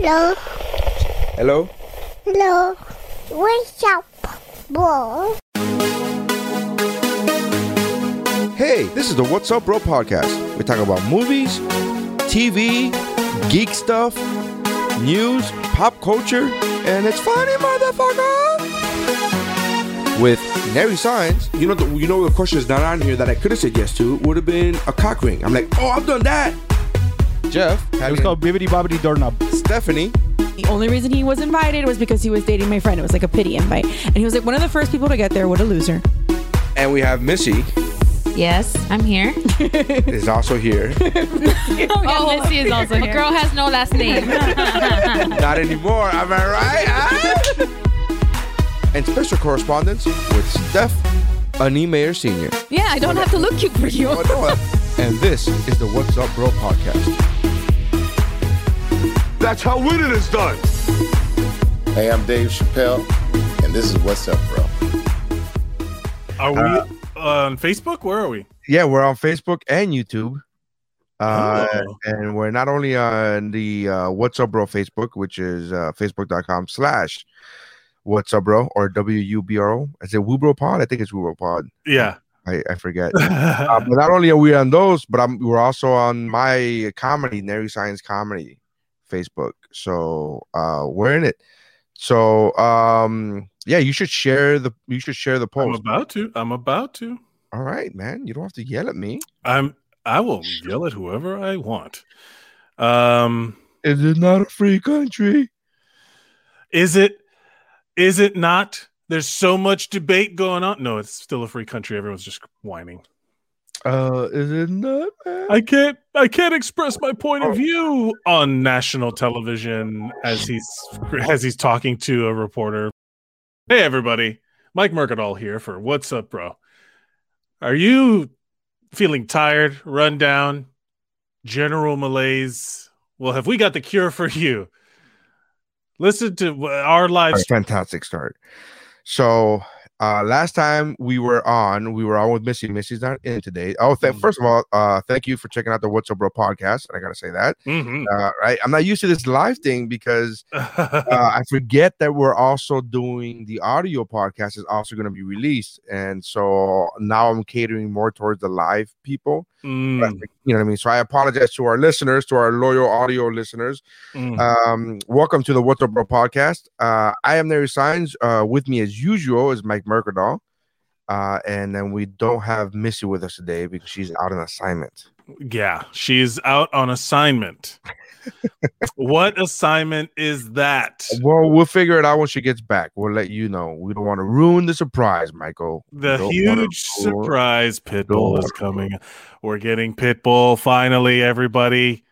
Hello. Hello. Hello. What's up, bro? Hey, this is the What's Up, Bro podcast. We talk about movies, TV, geek stuff, news, pop culture, and it's funny, motherfucker. With Nary Signs, you know the question is not on here that I could have said yes to would have been a cock ring. I'm like, oh, I've done that. Jeff, it was called Bibbidi Bobbidi Doorknob. Stephanie. The only reason he was invited was because he was dating my friend. It was like a pity invite. And he was like one of the first people to get there. What a loser. And we have Missy. Yes, I'm here. Is also here. Oh, Missy is also here. A girl has no last name. Not anymore. Am I right? Huh? And special correspondence with Steph Annie Mayer Sr. Yeah, I don't have to look cute for you. And this is the What's Up Bro podcast. That's how winning is done. Hey, I'm Dave Chappelle, and this is What's Up Bro. Are we... on Facebook? Where are we? Yeah, we're on Facebook and YouTube. And we're not only on the What's Up Bro Facebook, which is facebook.com/What's Up Bro or WUBRO. Is it Wubro Pod? I think it's Wubro Pod. Yeah. I forget. But not only are we on those, but we're also on my comedy, Nary Science Comedy Facebook. So we're in it. So yeah, you should share the post. I'm about to. All right, man. You don't have to yell at me. I will yell at whoever I want. Is it not a free country? Is it not? There's so much debate going on. No, it's still a free country. Everyone's just whining. Is it not, man? I can't express my point of view on national television as he's talking to a reporter. Hey everybody, Mike Mercadal here for What's Up, Bro. Are you feeling tired, run down, general malaise? Well, have we got the cure for you? Listen to our live stream. Fantastic start. So last time we were on with Missy. Missy's not in today. Oh, first of all, thank you for checking out the What's Up Bro podcast. I gotta say that. Mm-hmm. Right, I'm not used to this live thing because I forget that we're also doing the audio podcast is also going to be released, and so now I'm catering more towards the live people. Mm. But, you know what I mean. So I apologize to our listeners, to our loyal audio listeners. Mm. Welcome to the What's Up Bro podcast. I am Nary Signs. With me as usual is Mike Mercadal, and then we don't have Missy with us today because she's out on assignment. Yeah, she's out on assignment. What assignment is that? Well, we'll figure it out when she gets back. We'll let you know. We don't want to ruin the surprise, Michael. The huge surprise, Pitbull is coming. We're getting Pitbull finally, everybody.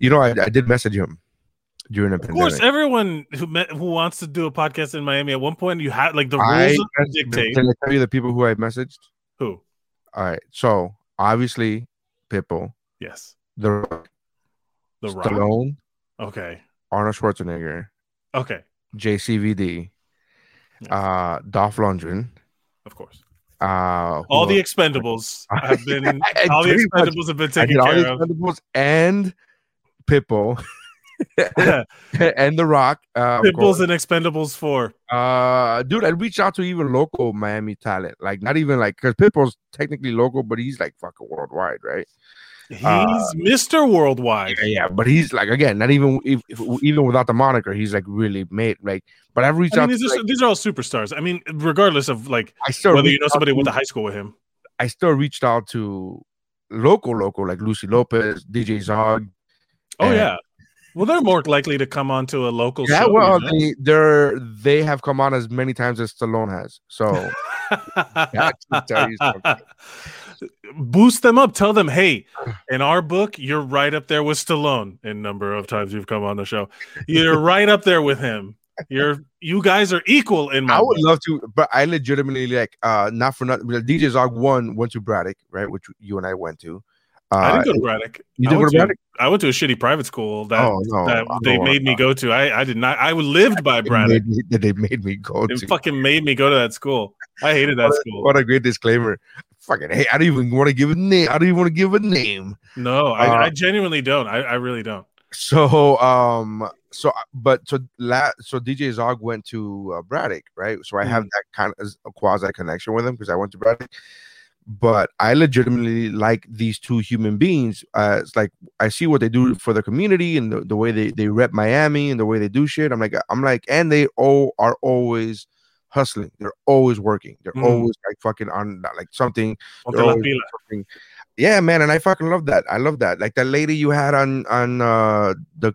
You know, I did message him. During a pandemic. Of course, everyone who wants to do a podcast in Miami at one point, you had like the rules dictate. Can I tell you the people who I messaged? Who? All right. So obviously, Pitbull. Yes. The Rock. Stallone. Okay. Arnold Schwarzenegger. Okay. JCVD. Yes. Dolph Lundgren. Of course. All the Expendables have been. All the Expendables have been taken care of. Expendables and Pitbull. And The Rock, Pitbulls and Expendables 4. Dude, I reached out to even local Miami talent, like not even like because Pitbull's technically local, but he's like fucking worldwide, right? He's Mr. Worldwide, yeah. But he's like again, not even even without the moniker, he's like really made like. But I've reached out. These are all superstars. I mean, regardless of like whether you know somebody went to high school with him, I still reached out to local like Lucy Lopez, DJ Zog. Oh yeah. Well, they're more likely to come on to a local show. Well, they have come on as many times as Stallone has. So tell you boost them up. Tell them, hey, in our book, you're right up there with Stallone in number of times you've come on the show. You're right up there with him. You guys are equal in my book. Love to, but I legitimately like not for nothing. DJ Zog went to Braddock, right? Which you and I went to. I didn't go to Braddock. You didn't go to Braddock? I went to a shitty private school that they made me go to. I did not. I lived by Braddock. They made me go to. They fucking made me go to that school. I hated that school. What a great disclaimer. Fucking hey, I don't even want to give a name. No, I genuinely don't. I really don't. So so DJ Zog went to Braddock, right? So I have that kind of a quasi connection with him because I went to Braddock. But I legitimately like these two human beings. It's like I see what they do for the community and the way they rep Miami and the way they do shit. I'm like, and they all are always hustling. They're always working. They're always like fucking on like something. Yeah, man, and I fucking love that. I love that. Like that lady you had on the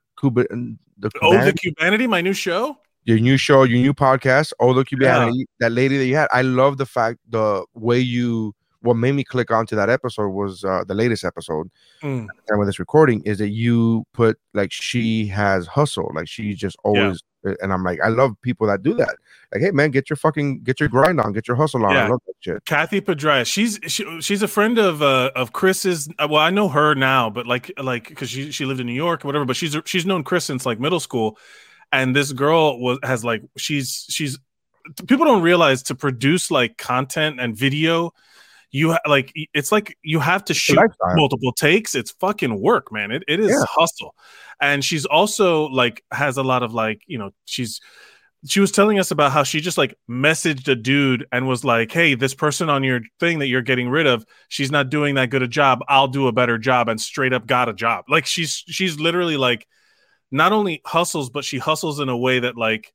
Cubanity, my new show. Your new show, your new podcast, all the Cubanity. Yeah. That lady that you had. I love the fact the way you. What made me click onto that episode was the latest episode. At the time of this recording is that you put like she has hustle, like she's just always. Yeah. And I'm like, I love people that do that. Like, hey man, get your grind on, get your hustle on. Yeah. I love that shit. Kathy Padres, she's a friend of Chris's. Well, I know her now, but like because she lived in New York or whatever. But she's known Chris since like middle school, and this girl has people don't realize to produce like content and video. You have to shoot multiple takes. It's fucking work, man. It is hustle. And she's also like has a lot of like, you know, she was telling us about how she just like messaged a dude and was like, hey, this person on your thing that you're getting rid of, she's not doing that good a job. I'll do a better job, and straight up got a job. Like she's literally like not only hustles, but she hustles in a way that like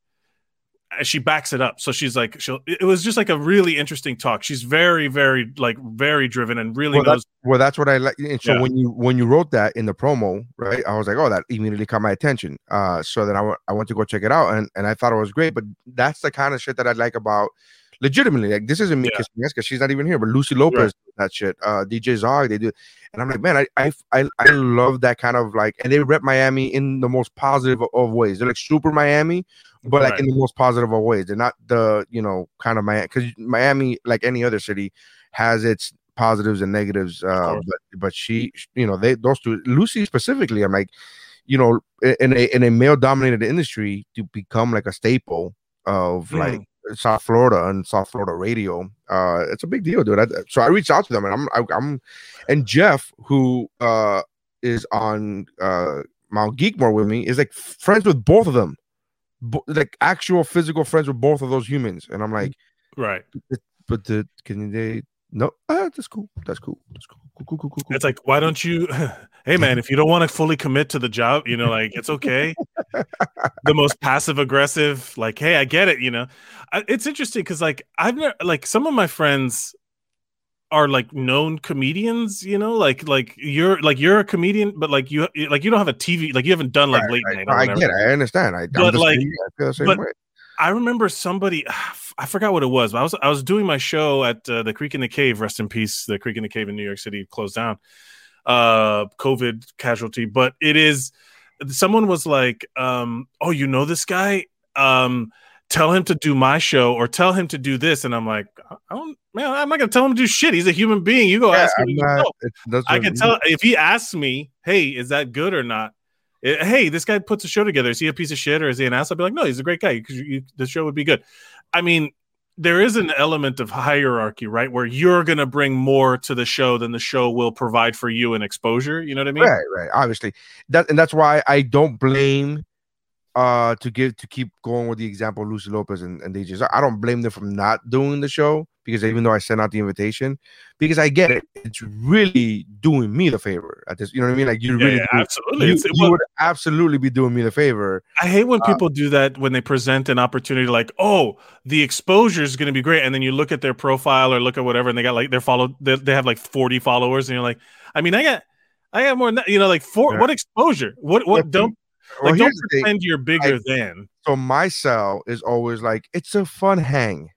she backs it up. So she's like, it was just like a really interesting talk. She's very, very, like very driven and really knows. That's what I like. And so when you wrote that in the promo, right? I was like, oh, that immediately caught my attention. So then I went to go check it out and I thought it was great, but that's the kind of shit that I like about legitimately. Like this isn't me because she's not even here, but Lucy Lopez, that shit, DJ Zog, they do. And I'm like, man, I love that kind of like, and they rep Miami in the most positive of ways. They're like super Miami, but like in the most positive of ways. They're not the, you know, kind of Miami, because Miami, like any other city, has its positives and negatives. But she, you know, those two, Lucy specifically, I'm like, you know, in a male dominated industry to become like a staple of like South Florida radio, it's a big deal, dude. So I reached out to them, and I'm and Jeff, who is on Mount Geekmore with me, is like friends with both of them. Like actual physical friends with both of those humans, and I'm like, right, but can they? No, that's cool. It's like, why don't you? Hey, man, if you don't want to fully commit to the job, you know, like it's okay. The most passive aggressive, like, hey, I get it, you know. It's interesting because like I've never like some of my friends are like known comedians, you know, like you're a comedian, but like you don't have a TV, like you haven't done like late night. No, I get it. I understand. I remember somebody, I forgot what it was, but I was doing my show at the Creek in the Cave, rest in peace. The Creek in the Cave in New York City closed down, COVID casualty. But it is, someone was like, oh, you know this guy? Tell him to do my show or tell him to do this. And I'm like, I'm not going to tell him to do shit. He's a human being. You go ask him. I can tell if he asks me, hey, is that good or not? Hey, this guy puts a show together. Is he a piece of shit or is he an ass? I'd be like, no, he's a great guy. The show would be good. I mean, there is an element of hierarchy, right? Where you're going to bring more to the show than the show will provide for you and exposure. You know what I mean? Right. Obviously. And that's why I don't blame to keep going with the example of Lucy Lopez and DJ Zog. I don't blame them for not doing the show, because even though I sent out the invitation, because I get it, it's really doing me the favor at this. You know what I mean? Like absolutely, you would absolutely be doing me the favor. I hate when people do that when they present an opportunity, like, oh, the exposure is going to be great, and then you look at their profile or look at whatever, and they got like they have like 40 followers, and you're like, I mean, I got more than that, you know, like what exposure? What don't. Like, well, don't pretend you're bigger than. So my cell is always like, it's a fun hang.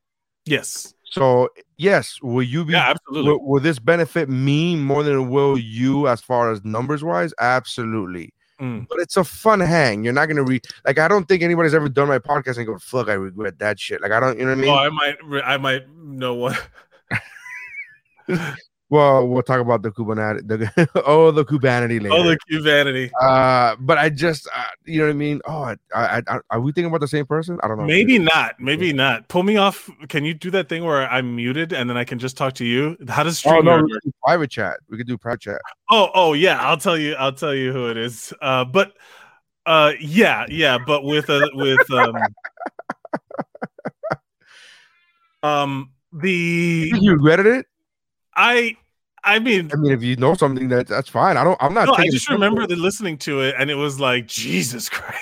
Yes. So yes, will you be? Yeah, absolutely. Will this benefit me more than it will you as far as numbers wise? Absolutely. But it's a fun hang. You're not gonna like, I don't think anybody's ever done my podcast and go, fuck, I regret that shit. Like, I don't, you know what I mean? Oh, I might know one. Well, we'll talk about the Cubanity. The Cubanity later. Oh, the Cubanity. But I just, you know what I mean? Oh, are we thinking about the same person? I don't know. Maybe not. Maybe not. Pull me off. Can you do that thing where I'm muted and then I can just talk to you? How does stream work? We can do private chat. We could do private chat. Oh, yeah. I'll tell you who it is. But But you regretted it. I mean, if you know something, that's fine. I'm not. No, I just remember listening to it, and it was like Jesus Christ.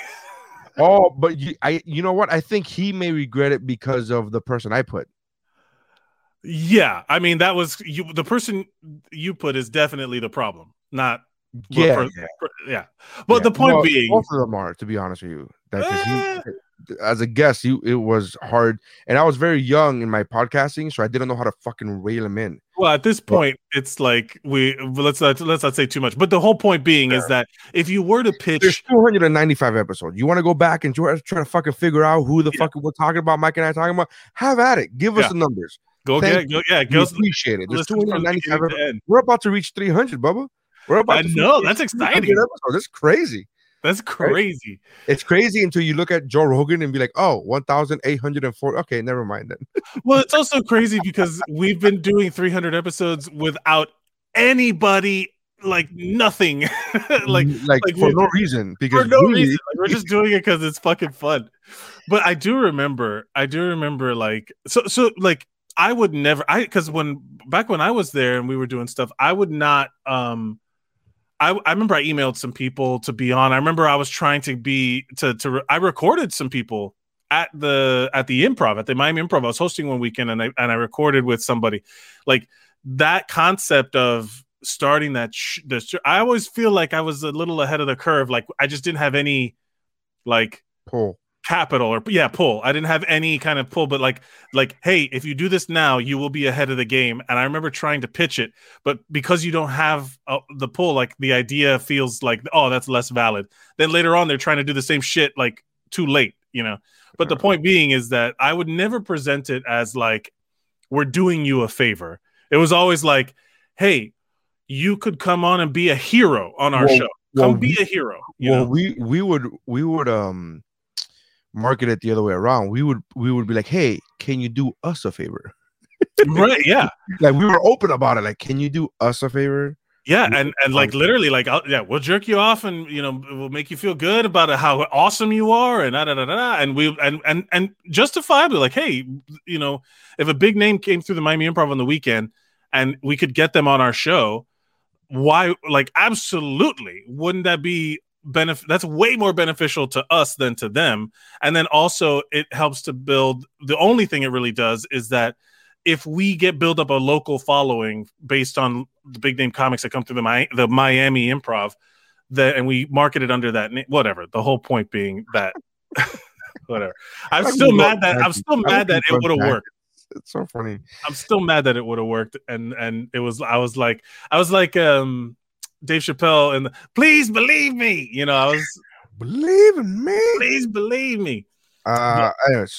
Oh, but you know what? I think he may regret it because of the person I put. Yeah, I mean, that was you. The person you put is definitely the problem, not. But the point being, both of them are. To be honest with you, as a guest, it was hard, and I was very young in my podcasting, so I didn't know how to fucking rail them in. Well, at this point, it's like let's not say too much. But the whole point being is that if you were to pitch, there's 295 episodes. You want to go back and try to fucking figure out who the fuck we're talking about, Mike and I talking about. Have at it. Give us the numbers. Go. Appreciate it. There's 295. We're about to reach 300, Bubba. I know, that's exciting. That's crazy. That's crazy. It's crazy until you look at Joe Rogan and be like, oh, 1,804. Okay, never mind then. Well, it's also crazy because we've been doing 300 episodes without anybody, like nothing. like for no reason. Because for no reason. Like, we're just doing it because it's fucking fun. But I do remember like so like I would never because back when I was there and we were doing stuff, I would not I remember I emailed some people to be on. I remember I was trying to be I recorded some people at the Improv, at the Miami Improv. I was hosting one weekend and I recorded with somebody. Like that concept of starting that I always feel like I was a little ahead of the curve. Like I just didn't have any like pull. Capital or pull. I didn't have any kind of pull, but like hey, if you do this now, you will be ahead of the game. And I remember trying to pitch it, but because you don't have the pull, like the idea feels like, oh, that's less valid. Then later on, they're trying to do the same shit like too late, you know. But the point being is that I would never present it as like we're doing you a favor. It was always like, hey, you could come on and be a hero on our show. Be a hero. You know? We would market it the other way around. We would be like, hey, can you do us a favor? Right? Yeah. Like we were open about it. Like, can you do us a favor? Yeah, and like literally, like we'll jerk you off, and you know we'll make you feel good about how awesome you are, and and we and justifiably, like, hey, you know, if a big name came through the Miami Improv on the weekend, and we could get them on our show, why? Like, absolutely, wouldn't that be? That's way more beneficial to us than to them. And then also it helps to build, the only thing it really does is that if we build up a local following based on the big name comics that come through the Miami Improv, and we market it under that name, whatever, the whole point being that whatever. I'm still mad that it would have worked. It's so funny. I'm still mad that it would have worked, and it was I was like Dave Chappelle and please believe me, you know. I was believe in me. Please believe me. I was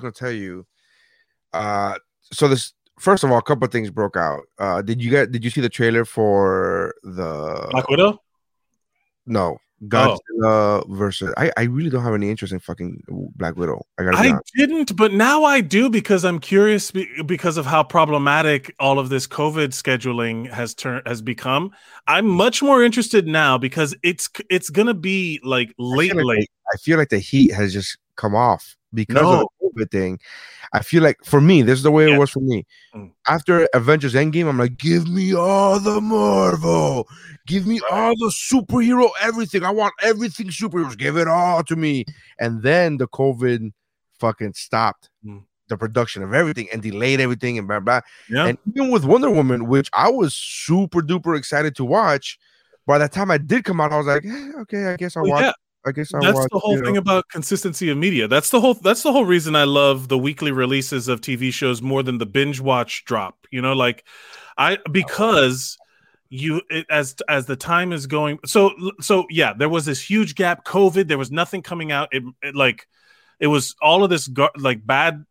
gonna tell you. So this first of all, a couple of things broke out. Did you see the trailer for the Black Widow? No, Godzilla versus. I really don't have any interest in fucking Black Widow. I didn't, but now I do because I'm curious because of how problematic all of this COVID scheduling has become. I'm much more interested now because it's gonna be like late. I feel like the heat has just come off because of the COVID thing. I feel like for me, this is the way it was for me. After Avengers Endgame, I'm like, give me all the Marvel, give me all the superhero, everything. I want everything superheroes. Give it all to me. And then the COVID fucking stopped the production of everything and delayed everything and blah blah. Yeah. And even with Wonder Woman, which I was super duper excited to watch, by the time I did come out, I was like, okay, I guess I'll watch. Yeah. That's the whole thing about consistency of media. That's the whole reason I love the weekly releases of TV shows more than the binge watch drop. You know, like because the time is going. So yeah, there was this huge gap. COVID, there was nothing coming out. It was all of this bad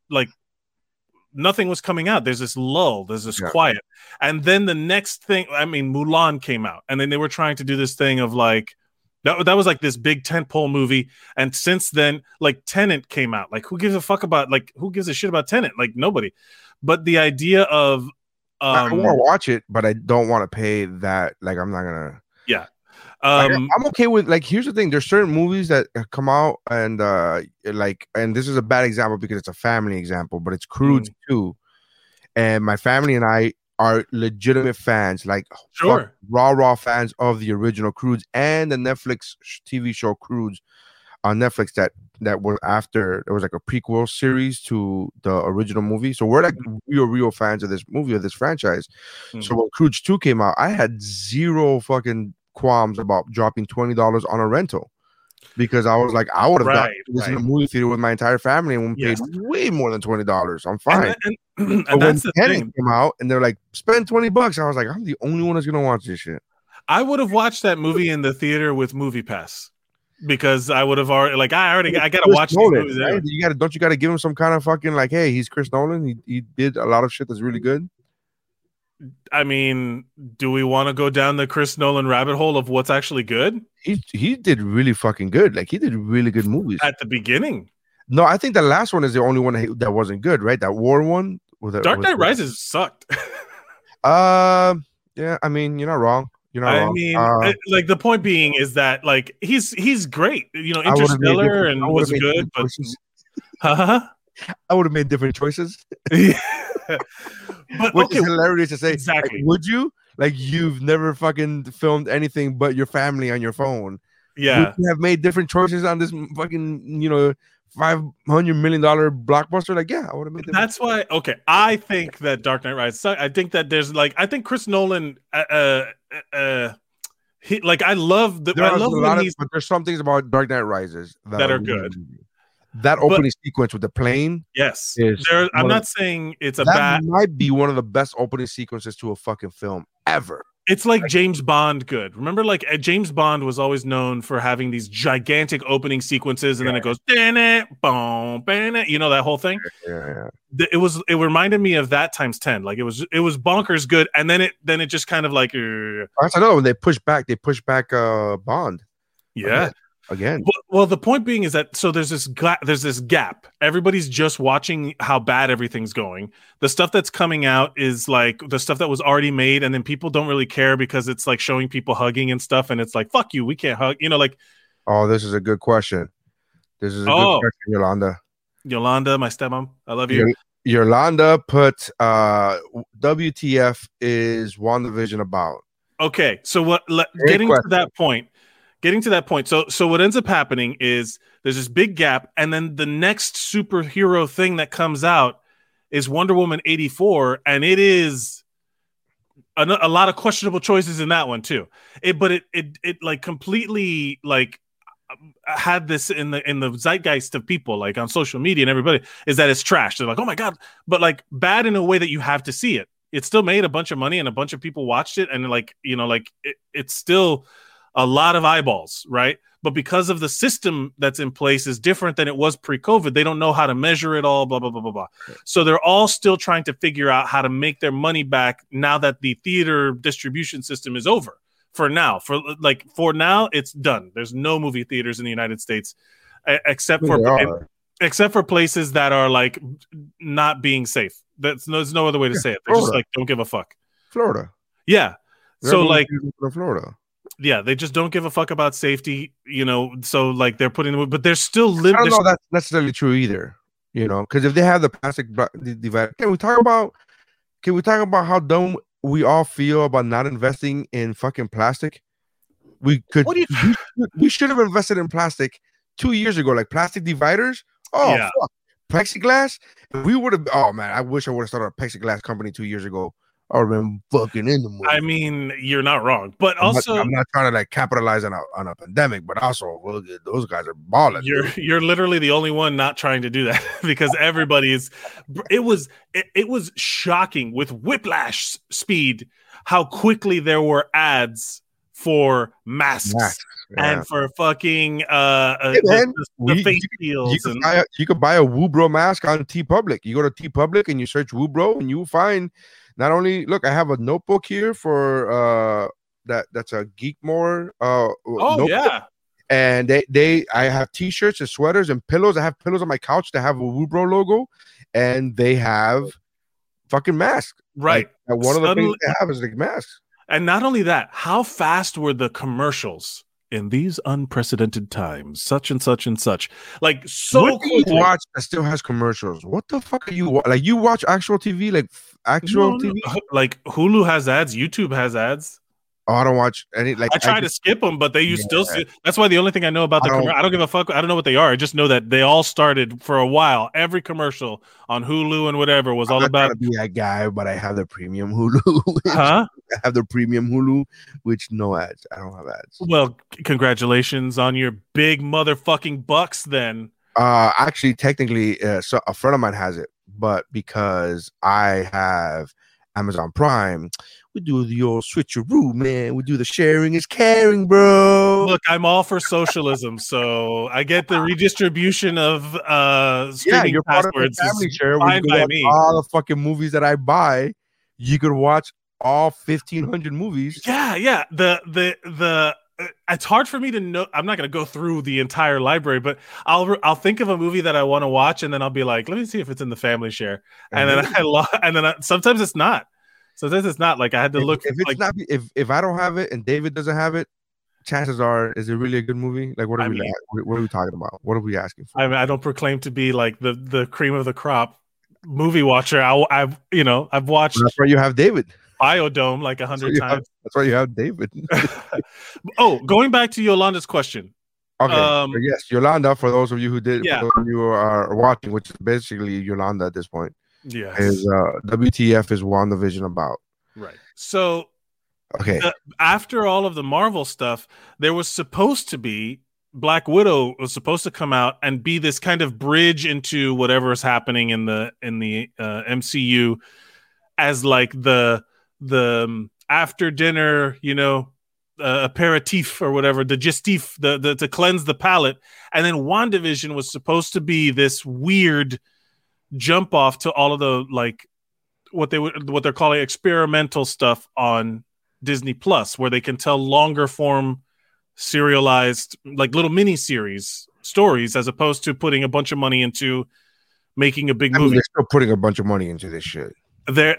nothing was coming out. There's this lull, there's this quiet. And then the next thing, I mean, Mulan came out, and then they were trying to do this thing of like, that was like this big tentpole movie. And since then, like Tenet came out. Like, who gives a fuck about, like, who gives a shit about Tenet? Like, nobody. But the idea of, I want to watch it, but I don't want to pay that. Like, I'm not gonna. Yeah, like, I'm okay with, like, here's the thing. There's certain movies that come out and like, and this is a bad example because it's a family example, but it's crude too. And my family and I are legitimate fans, like raw fans of the original Croods and the Netflix TV show Croods on Netflix that was after. It was like a prequel series to the original movie. So we're like real fans of this movie, of this franchise. Mm-hmm. So when Croods 2 came out, I had zero fucking qualms about dropping $20 on a rental, because I was like, I would have done this in a movie theater with my entire family and we paid way more than $20. I'm fine. And that's the thing. Came out and they're like, spend $20. I was like, I'm the only one that's gonna watch this shit. I would have watched that movie in the theater with MoviePass, because I would have already, like, I gotta watch these movies. Right? Don't you gotta give him some kind of fucking, like, hey, he's Chris Nolan. He did a lot of shit that's really good. I mean, do we want to go down the Chris Nolan rabbit hole of what's actually good? He did really fucking good. Like, he did really good movies at the beginning. No, I think the last one is the only one that wasn't good, right? That war one. Dark Knight Rises sucked. Yeah, I mean, you're not wrong. I mean, like, the point being is that, like, he's great. You know, Interstellar and was good, but I would have made different choices. But, which is hilarious to say. Exactly. Like, would you? Like, you've never fucking filmed anything but your family on your phone. Yeah. You have made different choices on this fucking, you know, $500 million blockbuster. Like, yeah, I would have made. That's why. Okay, I think that Dark Knight Rises sucked. I think that there's, like, I think Chris Nolan, he, like, I love the. I love when he's, but there's some things about Dark Knight Rises that are good. That opening sequence with the plane. Yes, I'm not saying it's a bad. That might be one of the best opening sequences to a fucking film ever. It's like James Bond good. Remember, like, James Bond was always known for having these gigantic opening sequences, and then it goes, boom, you know, that whole thing. Yeah. It reminded me of that times 10. Like, it was bonkers good, and then it just kind of like. I don't know, when they push back Bond. Yeah. Again. Well, the point being is that, so there's this gap. Everybody's just watching how bad everything's going. The stuff that's coming out is like the stuff that was already made, and then people don't really care because it's like showing people hugging and stuff, and it's like, fuck you, we can't hug. You know, like, oh, this is a good question. This is a good question, Yolanda. Yolanda, my stepmom, I love you. Yolanda put, WTF is WandaVision about? Okay, so Getting to that point, so what ends up happening is there's this big gap, and then the next superhero thing that comes out is Wonder Woman 84, and it is a lot of questionable choices in that one too. But it like completely, like, had this in the zeitgeist of people, like, on social media and everybody, is that it's trash. They're like, oh my god, but, like, bad in a way that you have to see it. It still made a bunch of money, and a bunch of people watched it, and, like, you know, like, it's still a lot of eyeballs, right? But because of the system that's in place is different than it was pre-COVID, they don't know how to measure it all, blah, blah, blah, blah, blah. Okay. So they're all still trying to figure out how to make their money back now that the theater distribution system is over. For now, it's done. There's no movie theaters in the United States except for places that are, like, not being safe. There's no other way to say it. They're Florida. Just like, don't give a fuck. Florida. Yeah. They're so, like, Florida. Yeah, they just don't give a fuck about safety, you know. So, like, they're putting, but they're still living. I don't know that's necessarily true either, you know. Because if they have the plastic device, can we talk about how dumb we all feel about not investing in fucking plastic? We should have invested in plastic 2 years ago, like plastic dividers. Oh, yeah. Fuck. Plexiglass. We would have. Oh man, I wish I would have started a plexiglass company 2 years ago. I've been fucking in the movie. I mean, you're not wrong, but also I'm not trying to, like, capitalize on a pandemic, but also, well, those guys are balling. You're literally the only one not trying to do that because everybody is. It was shocking with whiplash speed how quickly there were ads for masks. and for fucking the face deals. You could buy a Wubro mask on TeePublic. You go to TeePublic and you search Wubro, and you find not only look. I have a notebook here for that's a Geekmore. Notebook. Yeah. And I have T-shirts and sweaters and pillows. I have pillows on my couch that have a Wubro logo, and they have fucking masks. Right. Like, one of the things they have is the masks. And not only that, how fast were the commercials in these unprecedented times? Such and such and such. Like, so what do you watch that still has commercials? What the fuck are you like? You watch actual TV, like actual TV. Like Hulu has ads, YouTube has ads. Oh, I don't watch any. Like I try to skip them, but they still see. That's why the only thing I know about I don't give a fuck. I don't know what they are. I just know that they all started for a while. Every commercial on Hulu and whatever was all about. I'm not gonna be that guy, but I have the premium Hulu. I have the premium Hulu, which no ads. I don't have ads. Well, congratulations on your big motherfucking bucks, then. Actually, technically, so a friend of mine has it, but because I have Amazon Prime. We do the old switcheroo, man. We do the sharing is caring, bro. Look, I'm all for socialism, so I get the redistribution of streaming passwords. Share. Fine by me. All the fucking movies that I buy, you could watch all 1,500 movies. Yeah. It's hard for me to know. I'm not gonna go through the entire library, but I'll think of a movie that I want to watch, and then I'll be like, let me see if it's in the family share, and then sometimes it's not. So this is not like I had to look. If I don't have it and David doesn't have it, chances are, is it really a good movie? Like, what are we talking about? What are we asking for? I mean, I don't proclaim to be like the cream of the crop movie watcher. I've watched. That's why you have David. Biodome like 100 times. That's why you have David. Going back to Yolanda's question. Okay. So yes, Yolanda. For those of you who did, for those of you who are watching, which is basically Yolanda at this point. Yes. WTF is WandaVision about? Right. So, okay. After all of the Marvel stuff, there was supposed to be Black Widow was supposed to come out and be this kind of bridge into whatever is happening in the MCU, as like the after dinner, aperitif or whatever, digestif, the to cleanse the palate, and then WandaVision was supposed to be this weird jump off to all of the like what they're calling experimental stuff on Disney Plus, where they can tell longer form serialized like little mini series stories as opposed to putting a bunch of money into making a big movie. They're still putting a bunch of money into this shit. This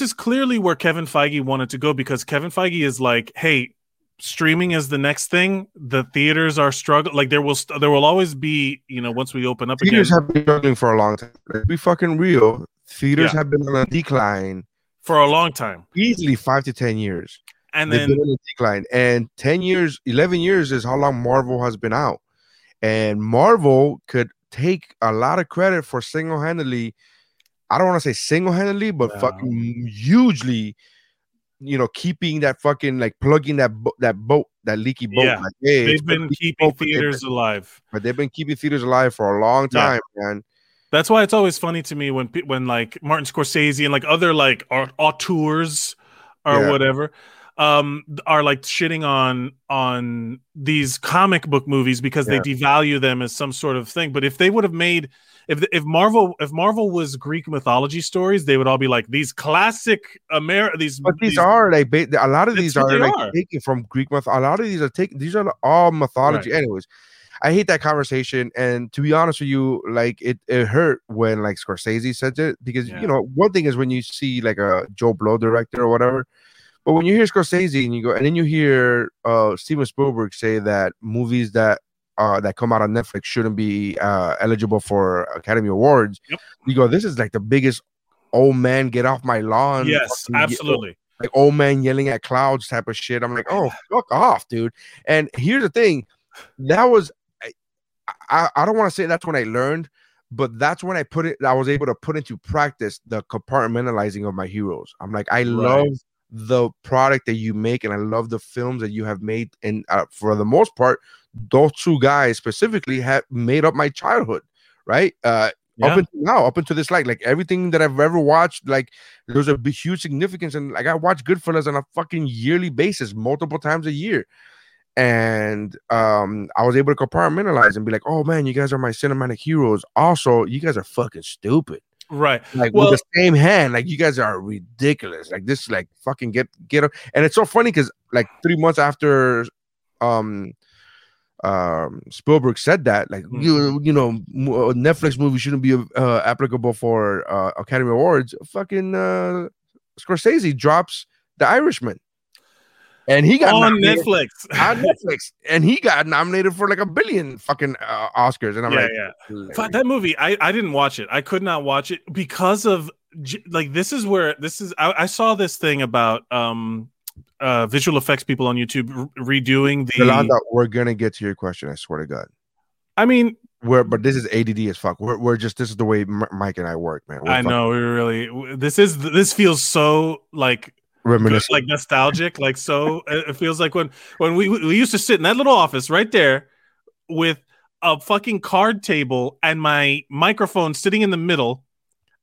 is clearly where Kevin Feige wanted to go, because Kevin Feige is like, hey, streaming is the next thing. The theaters are struggling. Like there will always be, once we open up theaters again. Theaters have been struggling for a long time. Let's be fucking real. Theaters have been on a decline for a long time, easily 5 to 10 years. And they've been on a decline. And 10 years, 11 years is how long Marvel has been out. And Marvel could take a lot of credit for but fucking hugely. Keeping that fucking like plugging that leaky boat. Yeah. Like, hey, they've been keeping theaters alive. But they've been keeping theaters alive for a long time, man. That's why it's always funny to me when like Martin Scorsese and like other like auteurs or whatever are like shitting on these comic book movies because they devalue them as some sort of thing. But if they would have made If Marvel was Greek mythology stories, they would all be like these classic these. But these are like a lot of these are like taken from Greek myth. A lot of these are taken. These are all mythology. Right. Anyways, I hate that conversation. And to be honest with you, like it hurt when like Scorsese said it, because one thing is when you see like a Joe Blow director or whatever, but when you hear Scorsese and you go and then you hear Steven Spielberg say that movies that come out on Netflix shouldn't be eligible for Academy Awards. Yep. You go, this is like the biggest old man get off my lawn. Yes, absolutely. Like old man yelling at clouds type of shit. I'm like, oh, fuck off, dude. And here's the thing. That was, I don't want to say that's when I learned, but that's when I was able to put into practice the compartmentalizing of my heroes. I'm like, I love the product that you make, and I love the films that you have made. And for the most part, those two guys specifically had made up my childhood, right? Yeah. Up until now, up until this, like everything that I've ever watched, like there's a huge significance. And like I watch Goodfellas on a fucking yearly basis, multiple times a year. And I was able to compartmentalize and be like, oh man, you guys are my cinematic heroes. Also, you guys are fucking stupid. Right. Like, well, with the same hand, like you guys are ridiculous. Like this, like fucking get up. And it's so funny because like 3 months after Spielberg said that, like you know Netflix movie shouldn't be applicable for Academy Awards, fucking Scorsese drops The Irishman, and he got on Netflix and he got nominated for like a billion fucking Oscars. And I'm that movie, I didn't watch it. I could not watch it because of like this is I saw this thing about visual effects people on YouTube redoing the Yolanda, we're gonna get to your question, I swear to God. I mean, but this is ADD as fuck. We're just, this is the way Mike and I work, man. I know, we really, this feels so like reminiscent, like nostalgic, like so it feels like when we used to sit in that little office right there with a fucking card table and my microphone sitting in the middle.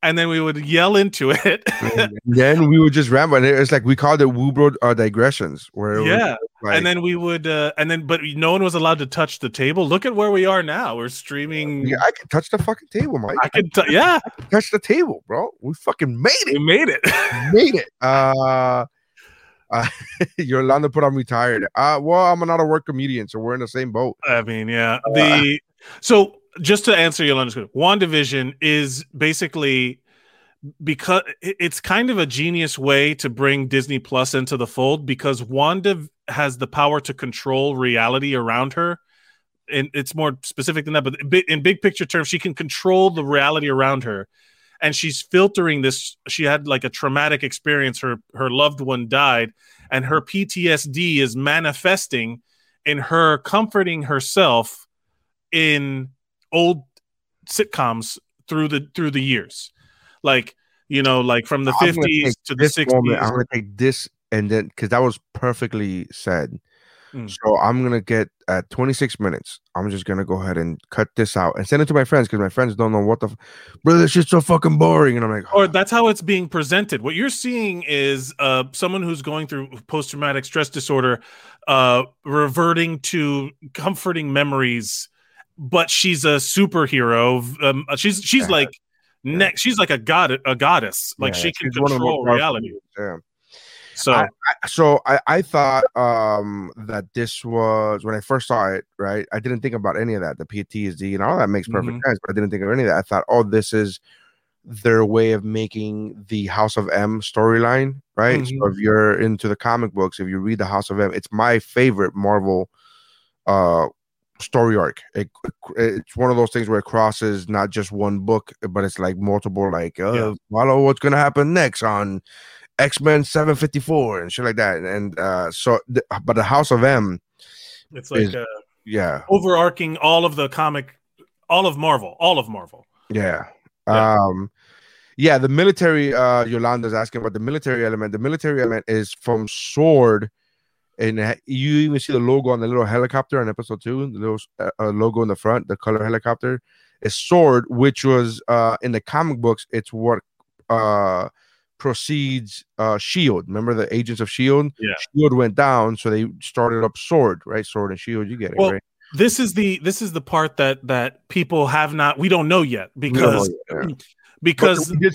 And then we would yell into it. And then we would just ramble. And it's like we called it Wubro digressions. And then we would, but no one was allowed to touch the table. Look at where we are now. We're streaming. Yeah, I can touch the fucking table, Mike. I can touch the table, bro. We fucking made it. We made it. Yolanda put I'm retired. Well, I'm an out of work comedian, so we're in the same boat. I mean, yeah. So. Just to answer Yolanda's question, WandaVision is basically, because it's kind of a genius way to bring Disney Plus into the fold, because Wanda has the power to control reality around her. And it's more specific than that, but in big picture terms, she can control the reality around her. And she's filtering this. She had like a traumatic experience. Her loved one died, and her PTSD is manifesting in her comforting herself in old sitcoms through the years, like, you know, like from the 50s to the 60s. I'm gonna take this, and then because that was perfectly said, so I'm gonna get at 26 minutes. I'm just gonna go ahead and cut this out and send it to my friends, because my friends don't know what the bro. This shit's so fucking boring, and I'm like, or that's how it's being presented. What you're seeing is someone who's going through post-traumatic stress disorder, reverting to comforting memories. But she's a superhero. She's like next. She's like a goddess. Like she can control reality. Yeah. So I thought that this was, when I first saw it, right, I didn't think about any of that. The PTSD and all that makes perfect sense. But I didn't think of any of that. I thought, oh, this is their way of making the House of M storyline, right? So if you're into the comic books, if you read the House of M, it's my favorite Marvel story arc. It's one of those things where it crosses not just one book, but it's like multiple, like follow what's gonna happen next on X-Men 754 and shit like that. And but the House of M, it's like overarching all of the comic, all of Marvel. The military, Yolanda's asking about the military element. The military element is from Sword. And you even see the logo on the little helicopter on episode 2, the little logo in the front, the color helicopter. It's Sword, which was in the comic books, it's what precedes S.H.I.E.L.D. Remember the Agents of S.H.I.E.L.D.? Yeah. S.H.I.E.L.D. went down, so they started up Sword, right? Sword and S.H.I.E.L.D., you get it, right? This is the part that people have not, we don't know yet, because... Because we did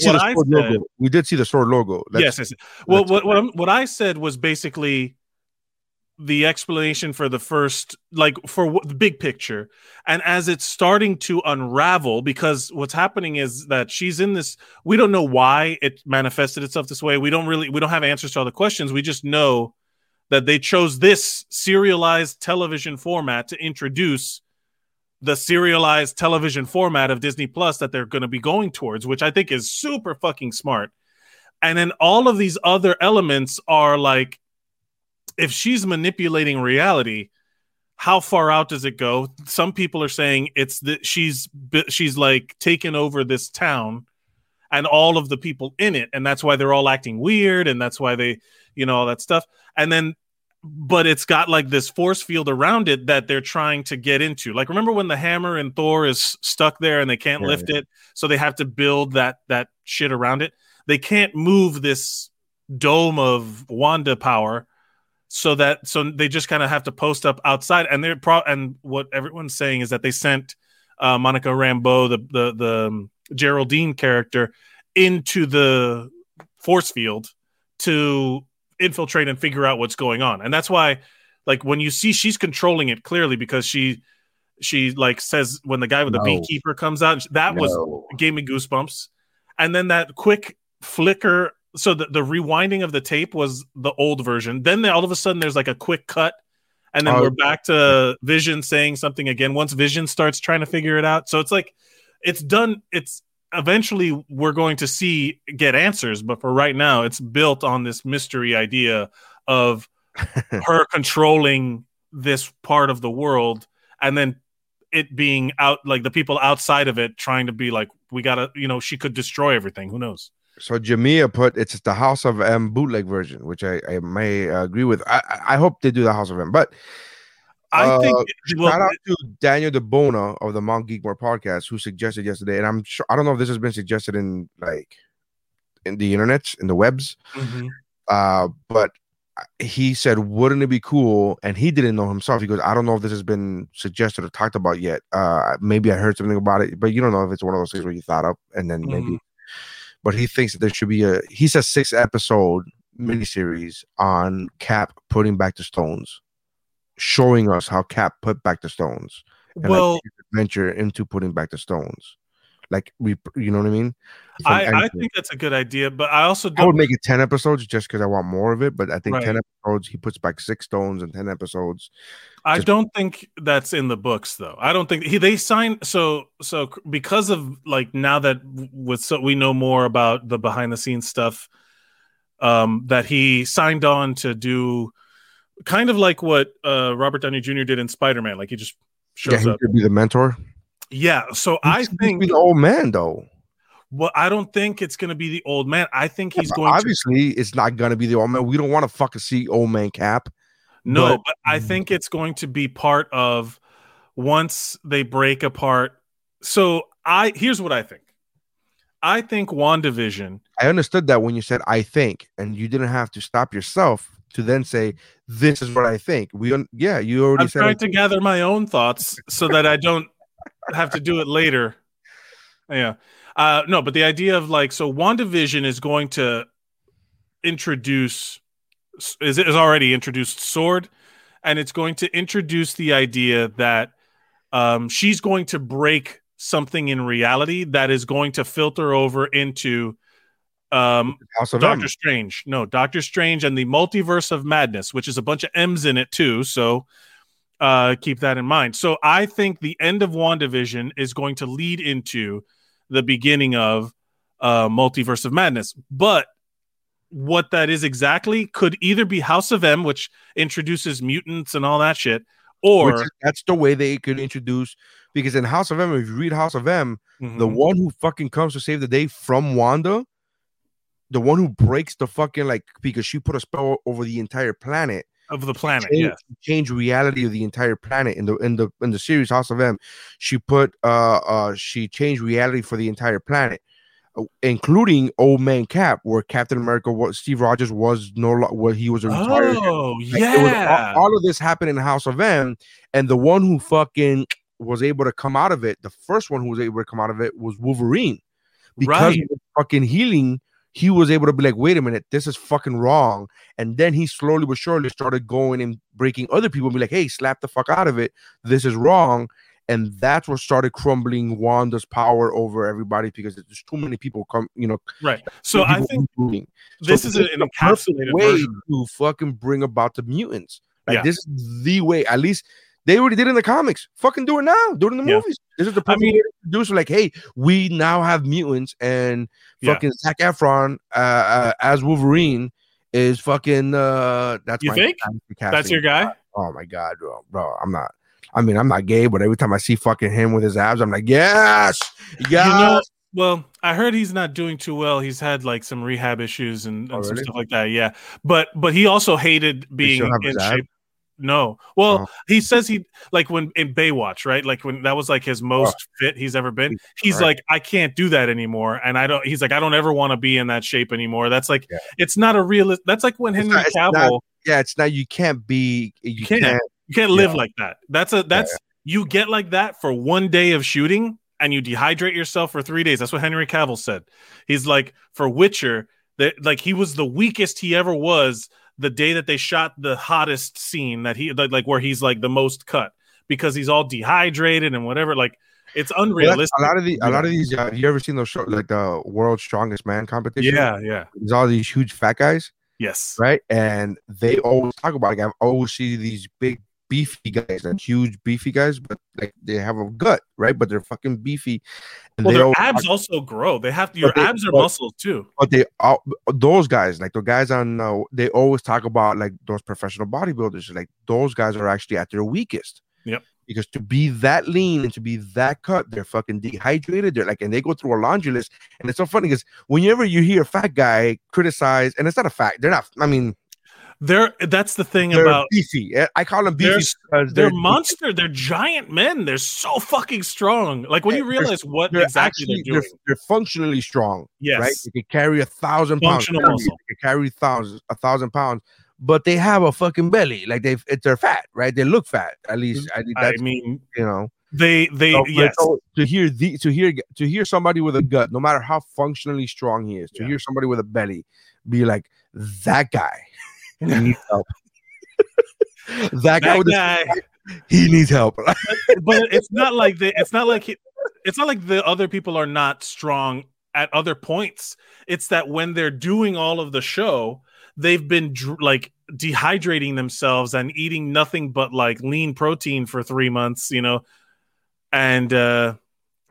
see the Sword logo. Yes. Well, what I said was basically... the explanation for the first, like for the big picture. And as it's starting to unravel, because what's happening is that she's in this, we don't know why it manifested itself this way. We don't have answers to all the questions. We just know that they chose this serialized television format to introduce the serialized television format of Disney Plus that they're going to be going towards, which I think is super fucking smart. And then all of these other elements are like, if she's manipulating reality, how far out does it go? Some people are saying it's that she's like taken over this town and all of the people in it, and that's why they're all acting weird, and that's why they, you know, all that stuff. And then but it's got like this force field around it that they're trying to get into. Like, remember when the hammer in Thor is stuck there and they can't lift it, so they have to build that shit around it. They can't move this dome of Wanda power, so they just kind of have to post up outside. And they're and what everyone's saying is that they sent Monica Rambeau, the Geraldine character, into the force field to infiltrate and figure out what's going on. And that's why, like, when you see she's controlling it clearly, because she like says when the guy with the beekeeper comes out, that was gave me goosebumps. And then that quick flicker, so the rewinding of the tape was the old version. Then all of a sudden there's like a quick cut, and then we're back to Vision saying something again once Vision starts trying to figure it out. So it's like it's done. It's eventually we're going to get answers, but for right now it's built on this mystery idea of her controlling this part of the world, and then it being out, like the people outside of it trying to be like, we gotta, she could destroy everything, who knows. So Jamia put, it's the House of M bootleg version, which I may agree with. I hope they do the House of M, but I think shout out to Daniel DeBona of the Mount Geekmore podcast, who suggested yesterday, and I'm sure, I don't know if this has been suggested in the internets, in the webs, but he said, wouldn't it be cool? And he didn't know himself. He goes, I don't know if this has been suggested or talked about yet. Maybe I heard something about it, but you don't know if it's one of those things where you thought up and then maybe. But he thinks that there should be he says 6-episode miniseries on Cap putting back the stones, showing us how Cap put back the stones and adventure into putting back the stones, like we, you know what I mean. I think that's a good idea, but I also would make it 10 episodes just because I want more of it. But I think 10 episodes, he puts back 6 stones in 10 episodes. I don't think that's in the books, though. I don't think they signed so because of like now that we know more about the behind the scenes stuff, that he signed on to do. Kind of like what Robert Downey Jr. did in Spider-Man, like he just shows up. He could be the mentor. Yeah, so I think the old man though. Well, I don't think it's going to be the old man. I think he's going. Obviously, it's not going to be the old man. We don't want to fucking see old man Cap. No, but I think it's going to be part of once they break apart. So here's what I think. I think WandaVision. I understood that when you said I think, and you didn't have to stop yourself to then say, this is what I think. You already said. I'm trying to gather my own thoughts so that I don't have to do it later. Yeah. No, but the idea of like, so WandaVision is going to has already introduced Sword, and it's going to introduce the idea that she's going to break something in reality that is going to filter over into Doctor Strange and the Multiverse of Madness, which is a bunch of M's in it too, so keep that in mind. So I think the end of WandaVision is going to lead into the beginning of Multiverse of Madness, but what that is exactly could either be House of M, which introduces mutants and all that shit, or that's the way they could introduce, because in House of M, if you read House of M, the one who fucking comes to save the day from Wanda, the one who breaks the fucking, like, because she put a spell over the entire planet change reality of the entire planet in the series House of M. She put she changed reality for the entire planet, including Old Man Cap, where Captain America was Steve Rogers was no longer where he was retired. Oh, like, yeah, all of this happened in House of M, and the one who fucking was able to come out of it, the first one who was able to come out of it was Wolverine, because of the fucking healing. He was able to be like, wait a minute, this is fucking wrong. And then he slowly but surely started going and breaking other people and be like, hey, slap the fuck out of it. This is wrong. And that's what started crumbling Wanda's power over everybody, because there's too many people Right. So I think this is an encapsulated way to fucking bring about the mutants. Like, this is the way, at least they already did in the comics. Fucking do it now. Do it in the movies. This is the perfect way to do it. So like, hey, we now have mutants, and fucking Zac Efron as Wolverine is fucking. That's you think? That's your guy? Oh my god, bro! I'm not. I mean, I'm not gay, but every time I see fucking him with his abs, I'm like, yes, yes. You know, Well, I heard he's not doing too well. He's had like some rehab issues and some stuff like that. Yeah, but he also hated being in shape. No, well, he says he like when in Baywatch, right? Like when that was like his most fit he's ever been. He's like, I can't do that anymore, and I don't. He's like, I don't ever want to be in that shape anymore. That's like it's not a realist. That's like when Henry Cavill. Yeah, it's not. You can't be. You can't live like that. You get like that for one day of shooting. And you dehydrate yourself for 3 days. That's what Henry Cavill said. He's like, for Witcher, like he was the weakest he ever was the day that they shot the hottest scene that he like where he's like the most cut because he's all dehydrated and whatever. Like it's unrealistic. Well, a lot of these. You ever seen those shows like the World's Strongest Man competition? Yeah. There's all these huge fat guys. Yes. Right, and they always talk about like I always see these big. Beefy guys, like huge beefy guys, but like they have a gut, right? But they're fucking beefy. And well, their abs also grow. They have to, your abs are muscles too. But they all those guys, like the guys on, they always talk about like those professional bodybuilders. Like those guys are actually at their weakest. Yep. Because to be that lean and to be that cut, they're fucking dehydrated. They're like, and they go through a laundry list. And it's so funny because whenever you hear a fat guy criticized, and it's not a fact, they're not. I mean. That's the thing about beefy. I call them beefy. They're monster. They're giant men. They're so fucking strong. Like when you realize what exactly they're doing, they're functionally strong. Yes, right? They can carry 1,000 pounds. They can carry thousands, 1,000 pounds. But they have a fucking belly. Like they're fat, right? They look fat. At least I mean, you know, to hear somebody with a gut, no matter how functionally strong he is, to hear somebody with a belly be like that guy. He needs help. He needs help. But it's not like the other people are not strong at other points. It's that when they're doing all of the show, they've been like dehydrating themselves and eating nothing but like lean protein for 3 months, you know. And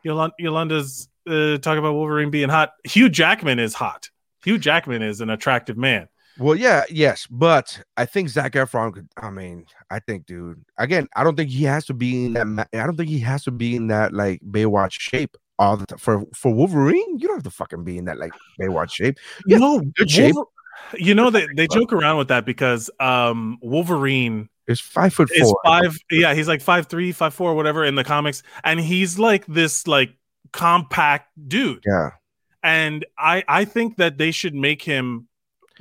Yolanda's talking about Wolverine being hot. Hugh Jackman is hot. Hugh Jackman is an attractive man. Well, yes, but I think Zac Efron could. I mean, I think, dude. Again, I don't think he has to be in that. I don't think he has to be in that like Baywatch shape all the time. For Wolverine, you don't have to fucking be in that like Baywatch shape. No, good shape. You know they joke around with that because Wolverine is 5 foot 4. Yeah, he's like 5'3", 5'4", whatever in the comics, and he's like this like compact dude. Yeah, and I think that they should make him.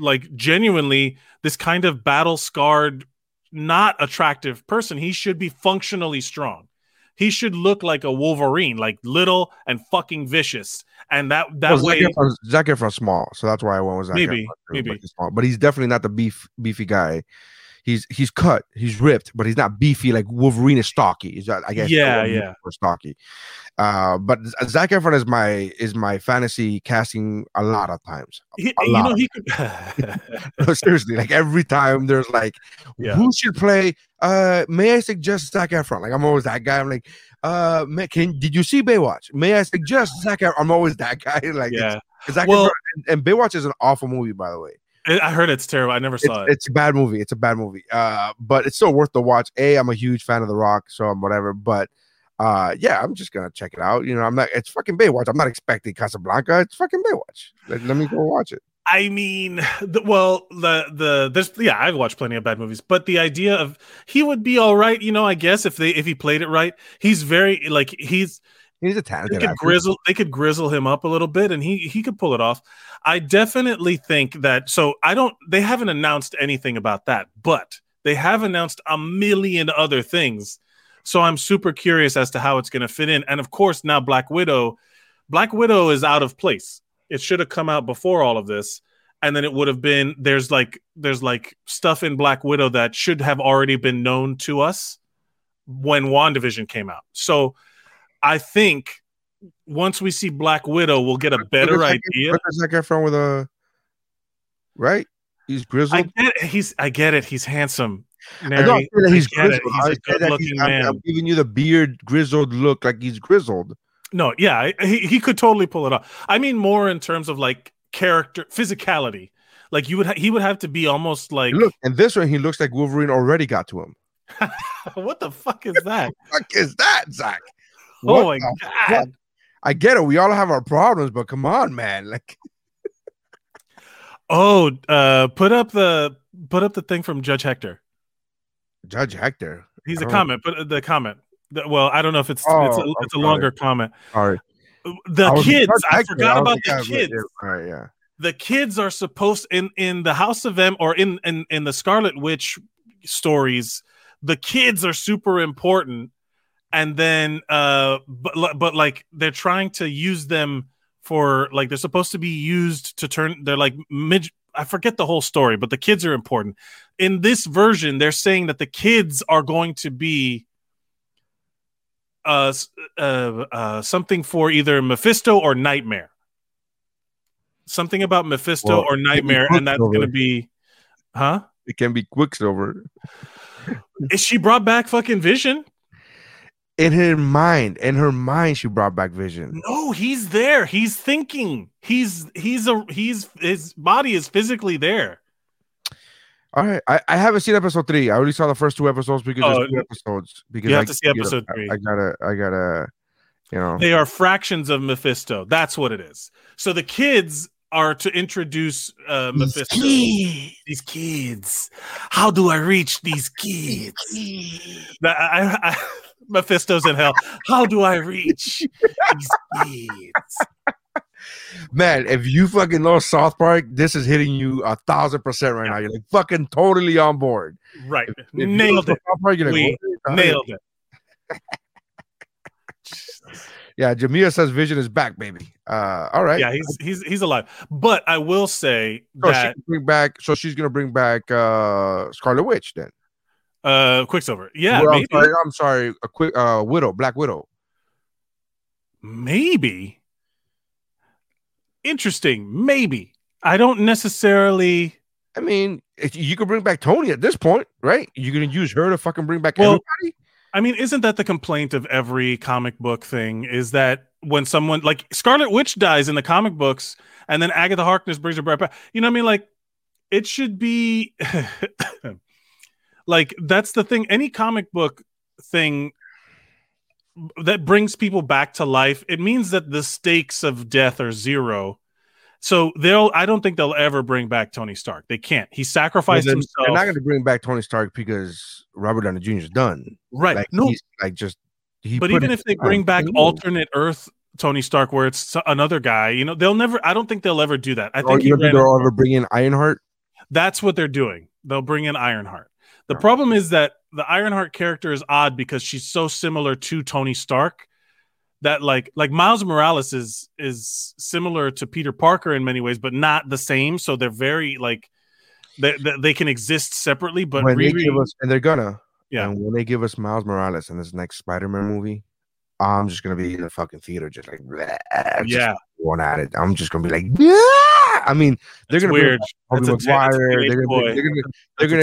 Like genuinely this kind of battle scarred, not attractive person. He should be functionally strong. He should look like a Wolverine, like little and fucking vicious. And that way Zac Efron's small. So that's why I went with Zac Efron. Maybe. Small. But he's definitely not the beefy guy. He's cut, he's ripped, but he's not beefy like Wolverine is stocky. He's not, I guess. Yeah. Stocky. But Zac Efron is my fantasy casting a lot of times. He could. No, seriously, like every time there's like, who should play? May I suggest Zac Efron? Like I'm always that guy. I'm like, did you see Baywatch? May I suggest Zac Efron? I'm always that guy. Like, Zac Efron, and Baywatch is an awful movie, by the way. I heard it's terrible. I never saw it. It's a bad movie. But it's still worth the watch. I'm a huge fan of The Rock, so I'm whatever. But I'm just gonna check it out. You know, I'm not. It's fucking Baywatch. I'm not expecting Casablanca. It's fucking Baywatch. Let me go watch it. I mean, I've watched plenty of bad movies, but the idea of he would be all right. You know, I guess if he played it right, he's very like he's. He's a talented actor. They could grizzle him up a little bit, and he could pull it off. I definitely think that. So they haven't announced anything about that, but they have announced a million other things. So I'm super curious as to how it's going to fit in. And of course, now Black Widow is out of place. It should have come out before all of this, and then it would have been there's like stuff in Black Widow that should have already been known to us when WandaVision came out. So. I think once we see Black Widow, we'll get a better idea. Where does that get from with a right? He's grizzled. I get it. He's handsome. Mary, I don't feel that he's grizzled. He's a good-looking man. I'm giving you the beard grizzled look, like he's grizzled. No, yeah, he could totally pull it off. I mean, more in terms of like character physicality. Like he would have to be almost like look. And this one, he looks like Wolverine already got to him. What the fuck is that? What the fuck is that, Zach? Oh my God! I get it. We all have our problems, but come on, man. Like, oh, put up the thing from Judge Hector. Judge Hector. He's a comment. But the comment. Well, I don't know if it's a longer comment. All right. The kids. I forgot about the kids. All right. Yeah. The kids are supposed in the House of M or in the Scarlet Witch stories. The kids are super important. And then, but like they're trying to use them for like they're supposed to be used to turn. They're like I forget the whole story, but the kids are important. In this version, they're saying that the kids are going to be something for either Mephisto or Nightmare. Something about Mephisto or Nightmare, and that's going to be, huh? It can be Quicksilver. Is she brought back fucking Vision? In her mind, she brought back Vision. No, he's there. He's thinking. His body is physically there. All right, I haven't seen episode 3. I already saw the first 2 episodes because there's 2 episodes. Because you have to see episode 3. I gotta, you know. They are fractions of Mephisto. That's what it is. So the kids are to introduce Mephisto. These kids. How do I reach these kids? I Mephisto's in hell. How do I reach these kids? Man, if you fucking love South Park, this is hitting you 1,000% right now. You're like fucking totally on board. Right. If nailed it. South Park, you're like, nailed it. Yeah, Jamia says Vision is back, baby. All right. Yeah, he's alive. But I will say that she's gonna bring back Scarlet Witch then. Quicksilver. Yeah, maybe. I'm sorry. Black Widow. Maybe. Interesting. Maybe. I don't necessarily. I mean, you could bring back Tony at this point, right? You're gonna use her to fucking bring back everybody. I mean, isn't that the complaint of every comic book thing? Is that when someone like Scarlet Witch dies in the comic books, and then Agatha Harkness brings her right back? You know what I mean? Like, it should be. Like, that's the thing. Any comic book thing that brings people back to life, it means that the stakes of death are zero. So I don't think they'll ever bring back Tony Stark. They can't. He sacrificed himself. They're not going to bring back Tony Stark because Robert Downey Jr. is done. Right. Like, no. But even if they bring back alternate Earth Tony Stark, where it's another guy, you know, they'll never. I don't think they'll ever do that. I think they'll ever bring in Ironheart. That's what they're doing. They'll bring in Ironheart. The problem is that the Ironheart character is odd because she's so similar to Tony Stark that like Miles Morales is similar to Peter Parker in many ways, but not the same. So they're very like they can exist separately, but when they give us, and they're gonna. Yeah. And when they give us Miles Morales in this next Spider-Man movie, I'm just gonna be in the fucking theater, just like going at it. I'm just gonna be like, yeah. I mean, they're going to bring Tobey Maguire. We're going to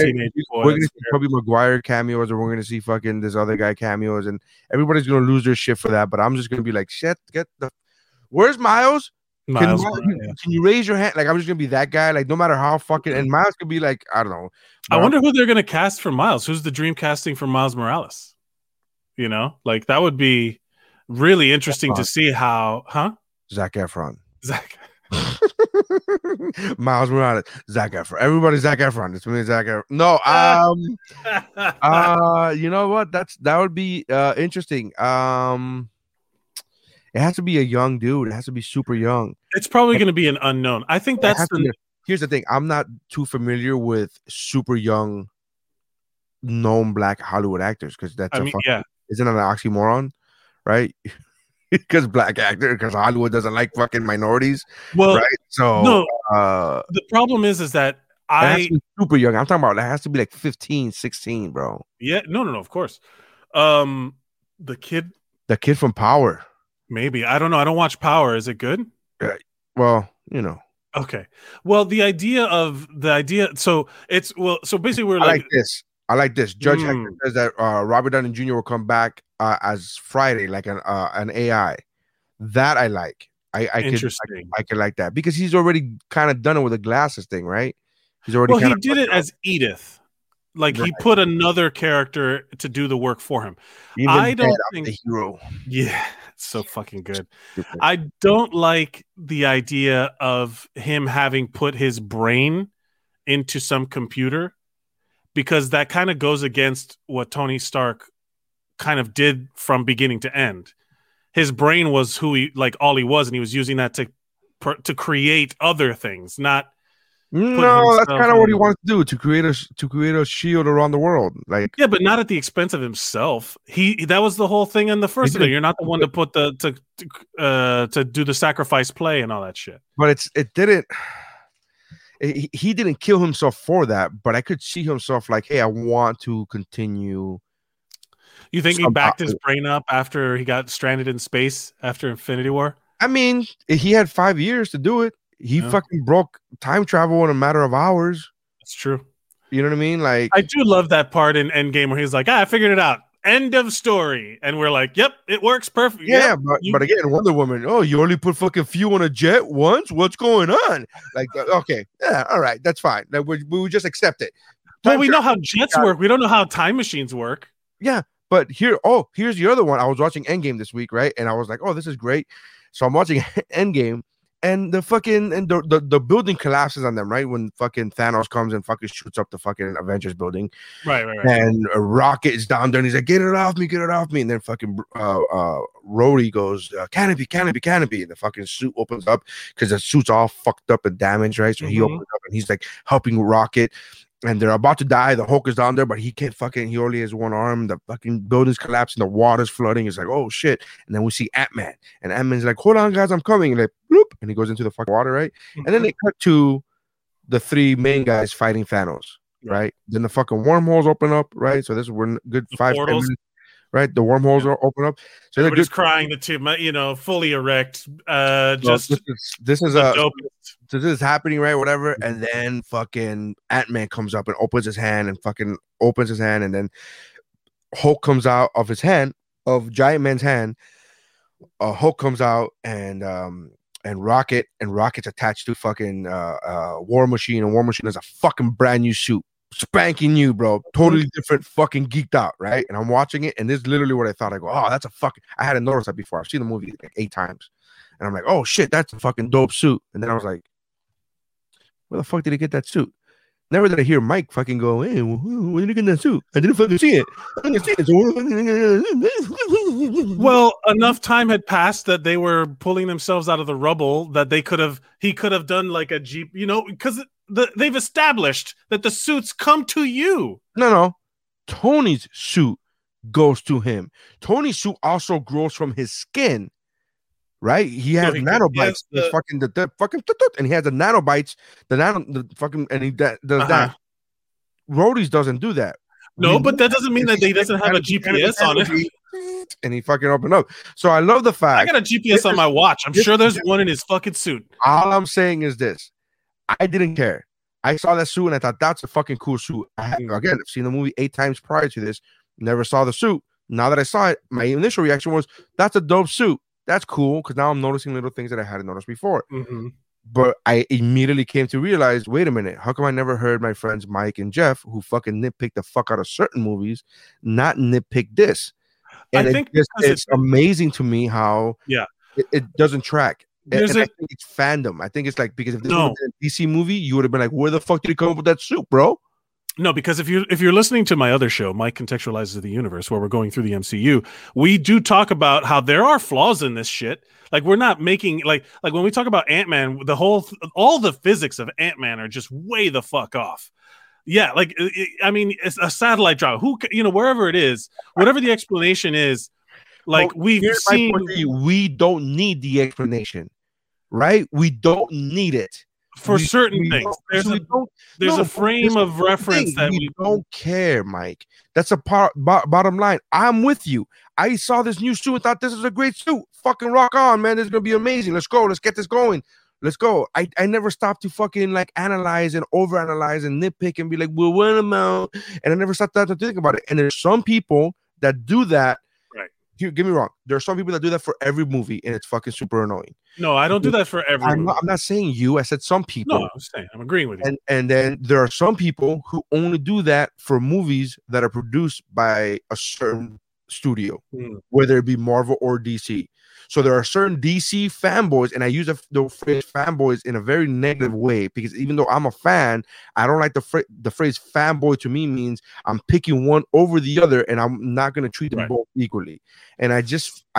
see Tobey Maguire cameos, or we're going to see fucking this other guy cameos, and everybody's going to lose their shit for that. But I'm just going to be like, shit, where's Miles? Can you raise your hand? Like, I'm just going to be that guy. Like, no matter how fucking, and Miles could be like, I don't know. I wonder who they're going to cast for Miles. Who's the dream casting for Miles Morales? You know, like that would be really interesting to see how, Zac Efron. Miles Morales, Zac Efron. Everybody, Zac Efron. It's me, Zac Efron. No, you know what? That would be interesting. It has to be a young dude. It has to be super young. It's probably going to be an unknown. I think that's here's the thing. I'm not too familiar with super young, known black Hollywood actors because isn't it an oxymoron, right? Because black actor, because Hollywood doesn't like fucking minorities. Well, right? So no, the problem is that I super young. I'm talking about it has to be like 15, 16, bro. Yeah, no, of course. The kid from Power. Maybe. I don't know. I don't watch Power. Is it good? Well, you know. Okay. Well, so basically we're like this. I like this. Judge Hector says that Robert Downey Jr. will come back as Friday, like an AI. That I like. I can like that because he's already kind of done it with the glasses thing, right? He's already. Well, he did it as Edith. Like right. He put another character to do the work for him. Even I don't think the hero. Yeah, It's so fucking good. I don't like the idea of him having put his brain into some computer, because that kind of goes against what Tony Stark kind of did from beginning to end. His brain was who he, like, all he was, and he was using that to create other things, not. No, that's kind of what he wanted to do, to create a shield around the world. Like, yeah, but not at the expense of himself. That was the whole thing in the first video. You're not the one to put to do the sacrifice play and all that shit. But he didn't kill himself for that, but I could see himself like, hey, I want to continue. You think he backed his brain up after he got stranded in space after Infinity War? I mean, he had 5 years to do it. He fucking broke time travel in a matter of hours. That's true. You know what I mean? Like, I do love that part in Endgame where he's like, I figured it out. End of story. And we're like, yep, it works perfect. Yeah, yep, but again, Wonder Woman, oh, you only put fucking fuel on a jet once? What's going on? Like, okay, yeah, all right, that's fine. Like, we just accept it. But we know how jets work. We don't know how time machines work. Yeah, but here's the other one. I was watching Endgame this week, right? And I was like, oh, this is great. So I'm watching Endgame. And the building collapses on them, right? When fucking Thanos comes and fucking shoots up the fucking Avengers building. Right. And a rocket is down there and he's like, get it off me. And then fucking Rhodey goes, canopy. And the fucking suit opens up because the suit's all fucked up and damaged, right? So he opens up and he's like helping Rocket. And they're about to die. The Hulk is down there, but he can't fucking, he only has one arm. The fucking building's collapsing. The water's flooding. It's like, oh shit. And then we see Ant-Man. And Ant-Man's like, hold on, guys, I'm coming. And like, bloop. And he goes into the fucking water, right? And then they cut to the three main guys fighting Thanos, right? Then the fucking wormholes open up, right? So this is a good 5 minutes, right? The wormholes are open up. So they're just crying, the two, you know, fully erect. So this is happening, right? Whatever. And then fucking Ant-Man comes up and opens his hand. And then Hulk comes out of his hand, of Giant Man's hand. Hulk comes out and Rocket's attached to fucking War Machine. And War Machine has a fucking brand new suit. Spanking new, bro. Totally different, fucking geeked out, right? And I'm watching it. And this is literally what I thought. I go, oh, that's a fucking... I hadn't noticed that before. I've seen the movie like 8 times. And I'm like, oh, shit, that's a fucking dope suit. And then I was like, where the fuck did he get that suit? Never did I hear Mike fucking go, hey, where did he get that suit? I didn't fucking see it. Well, enough time had passed that they were pulling themselves out of the rubble that he could have done like a Jeep, you know, because they've established that the suits come to you. No. Tony's suit goes to him. Tony's suit also grows from his skin. Right, he has nanobites. He's fucking and he has the nanobites. That Rhodey's doesn't do that. No, but that doesn't mean that he doesn't have a GPS on it. And he fucking opened up. So I love the fact I got a GPS on my watch. I'm sure there's one in his fucking suit. All I'm saying is this: I didn't care. I saw that suit and I thought that's a fucking cool suit. I've seen the movie 8 times prior to this. Never saw the suit. Now that I saw it, my initial reaction was that's a dope suit. That's cool, because now I'm noticing little things that I hadn't noticed before. Mm-hmm. But I immediately came to realize, wait a minute, how come I never heard my friends Mike and Jeff, who fucking nitpick the fuck out of certain movies, not nitpick this? And I think it's amazing to me how it doesn't track. And I think it's fandom. I think it's like, because if this was a DC movie, you would have been like, where the fuck did he come up with that suit, bro? No, because if you're listening to my other show, Mike Contextualizes the Universe, where we're going through the MCU, we do talk about how there are flaws in this shit. Like, we're not making like when we talk about Ant-Man, all the physics of Ant-Man are just way the fuck off. Yeah, like I mean, it's a satellite drop. Who, you know, wherever it is, whatever the explanation is, like, well, we've seen. We don't need the explanation, right? We don't need it. For certain things, there's a frame of reference that we don't care, Mike. That's a bottom line. I'm with you. I saw this new suit and thought this is a great suit. Fucking rock on, man. This is going to be amazing. Let's go. Let's get this going. Let's go. I never stopped to fucking like analyze and overanalyze and nitpick and be like, well, what amount? And I never stopped to think about it. And there's some people that do that. Get me wrong. There are some people that do that for every movie, and it's fucking super annoying. No, I don't do that for every movie. I'm not saying you. I said some people. No, I'm saying I'm agreeing with you. And then there are some people who only do that for movies that are produced by a certain studio, whether it be Marvel or DC. So there are certain DC fanboys, and I use the phrase fanboys in a very negative way, because even though I'm a fan, I don't like the phrase fanboy. To me means I'm picking one over the other, and I'm not going to treat them both equally. And I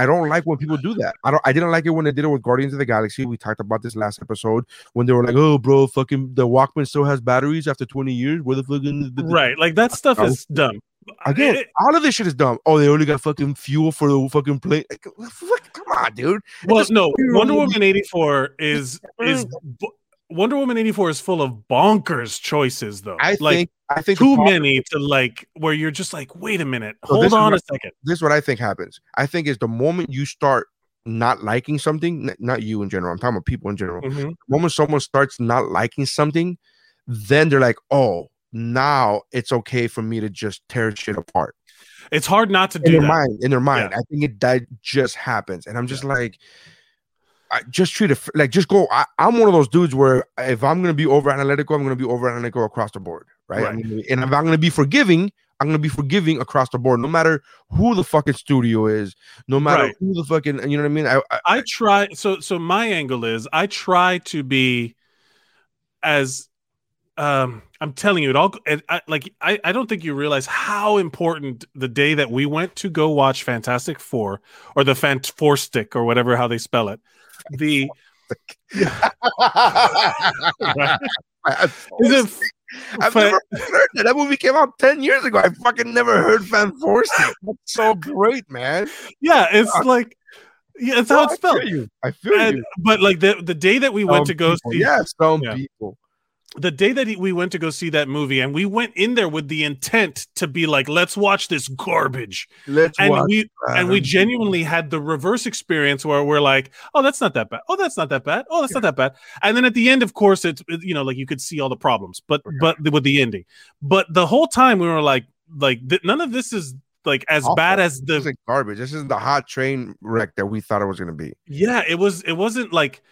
don't like when people do that. I didn't like it when they did it with Guardians of the Galaxy. We talked about this last episode when they were like, "Oh, bro, fucking the Walkman still has batteries after 20 years. Where the fucking like that stuff is dumb." Again, all of this shit is dumb. Oh, they only got fucking fuel for the fucking plane. Like, come on, dude. Well, no, Wonder Woman 84 Wonder Woman 84 is full of bonkers choices, though. I think too many to like where you're just like, wait a minute, hold on a second. This is what I think happens. I think is the moment you start not liking something, not you in general, I'm talking about people in general. Mm-hmm. The moment someone starts not liking something, then they're like, oh, now it's okay for me to just tear shit apart. It's hard not to do that. In their mind. Yeah. I think that just happens. And I'm just like, I just treat it like, just go. I'm one of those dudes where if I'm going to be over analytical, I'm going to be over analytical across the board. Right. And if I'm going to be forgiving, I'm going to be forgiving across the board, no matter who the fucking studio is, no matter who the fucking, you know what I mean? I try. So my angle is I try to be as, I'm telling you, it all. I don't think you realize how important the day that we went to go watch Fantastic Four or the Fantastic or whatever how they spell it. The I've never heard that movie came out 10 years ago. I fucking never heard Fantastic. That's so great, man. Yeah, it's like. Yeah, that's how it's spelled. I feel you. But like the day that we went to go see, people. The day that we went to go see that movie, and we went in there with the intent to be like, let's watch this garbage. We genuinely had the reverse experience where we're like, oh, that's not that bad. Oh, that's not that bad. Oh, that's not that bad. And then at the end, of course, it's, you know, like you could see all the problems, but with the ending. But the whole time we were like none of this is like as awful. Bad as the garbage. This is the hot train wreck that we thought it was going to be. Yeah, it wasn't like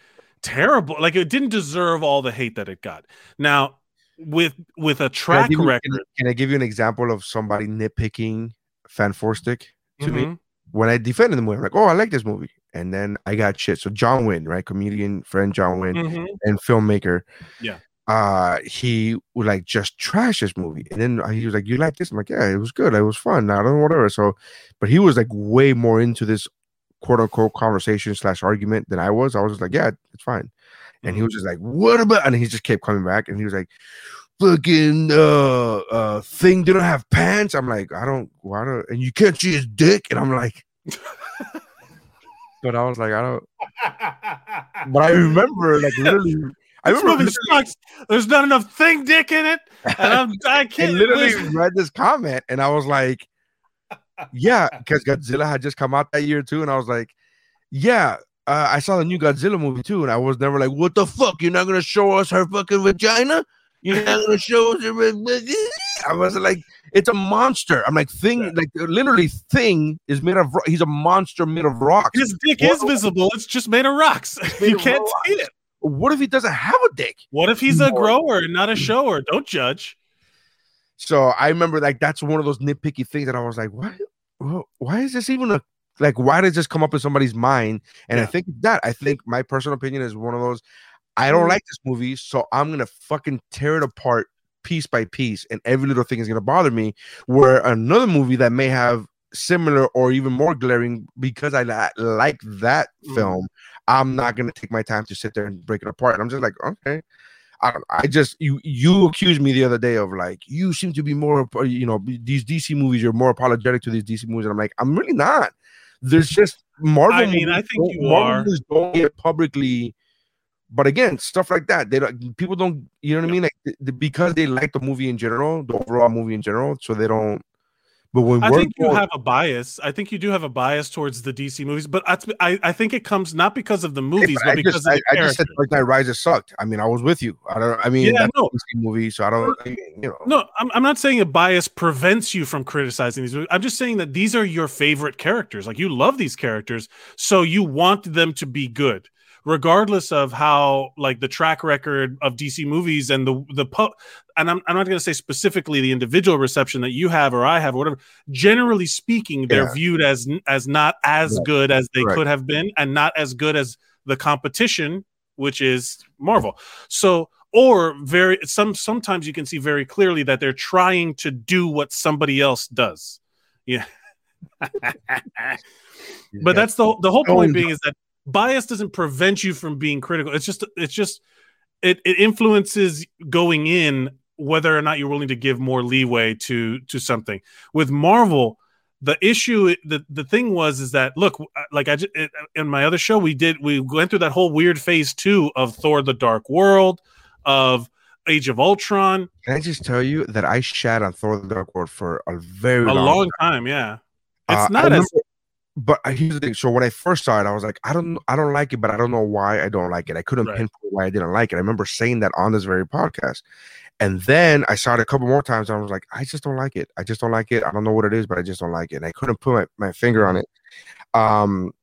terrible, like it didn't deserve all the hate that it got. Now with a track record, can I give you an example of somebody nitpicking Fantastic to me? When I defended the movie, I'm like, oh, I like this movie, and then I got shit. So John Wynn, right, comedian friend John Wynn and filmmaker, he would like just trash this movie, and then he was like, you like this? I'm like, yeah, it was good, it was fun, I don't know, whatever. So but he was like way more into this quote unquote conversation / argument than I was. I was just like, yeah, it's fine. And he was just like, what about? And he just kept coming back, and he was like, fucking thing didn't have pants. I'm like, I don't, and you can't see his dick. And I'm like, but I was like, I don't. But I remember, like, literally, I remember there's not enough thing dick in it, and I can't. And literally read this comment, and I was like. Yeah, because Godzilla had just come out that year too, and I was like, yeah, I saw the new Godzilla movie too, and I was never like, what the fuck, you're not gonna show us her fucking vagina? You're not gonna show us her vagina? I was like, it's a monster. I'm like, thing, like literally, thing is made of. He's a monster made of rocks. His dick is visible. It's just made of rocks. You can't see it. What if he doesn't have a dick? What if he's a grower and not a shower? Don't judge. So I remember, like, that's one of those nitpicky things that I was like, what? Why is this even why does this come up in somebody's mind? And I think my personal opinion is one of those, I don't like this movie, so I'm going to fucking tear it apart piece by piece, and every little thing is going to bother me, where another movie that may have similar or even more glaring, because I like that film, I'm not going to take my time to sit there and break it apart. And I'm just like, okay. You accused me the other day of like, you seem to be more, you know, these DC movies, you're more apologetic to these DC movies. And I'm like, I'm really not. There's just Marvel. I mean, movies, I think you Marvel movies don't get publicly, but again, stuff like that. People don't, you know what I mean? Like, because they like the movie in general, the overall movie in general, so they don't. But I think you do have a bias towards the DC movies, but I think it comes not because of the movies, but because of the character. I just said Dark Knight Rises sucked. I mean, I was with you. That's a DC movie, so I don't. I mean, you know. No, I'm not saying a bias prevents you from criticizing these movies. I'm just saying that these are your favorite characters. Like, you love these characters, so you want them to be good. regardless of how like the track record of DC movies and I'm not going to say specifically the individual reception that you have or I have or whatever, generally speaking, they're viewed as not as good as they could have been and not as good as the competition, which is Marvel. So, or sometimes you can see very clearly that they're trying to do what somebody else does. Yeah. But that's the whole point being is that bias doesn't prevent you from being critical. It influences going in whether or not you're willing to give more leeway to something. With Marvel, the issue, the thing was that look, like in my other show we went through that whole weird phase 2 of Thor: The Dark World, of Age of Ultron. Can I just tell you that I shat on Thor: The Dark World for a very long time? Yeah. It's not as, but here's the thing. So when I first saw it, I was like, I don't like it, but I don't know why I don't like it. I couldn't pinpoint why I didn't like it. I remember saying that on this very podcast, and then I saw it a couple more times. And I was like, I just don't like it. I just don't like it. I don't know what it is, but I just don't like it. And I couldn't put my finger on it. And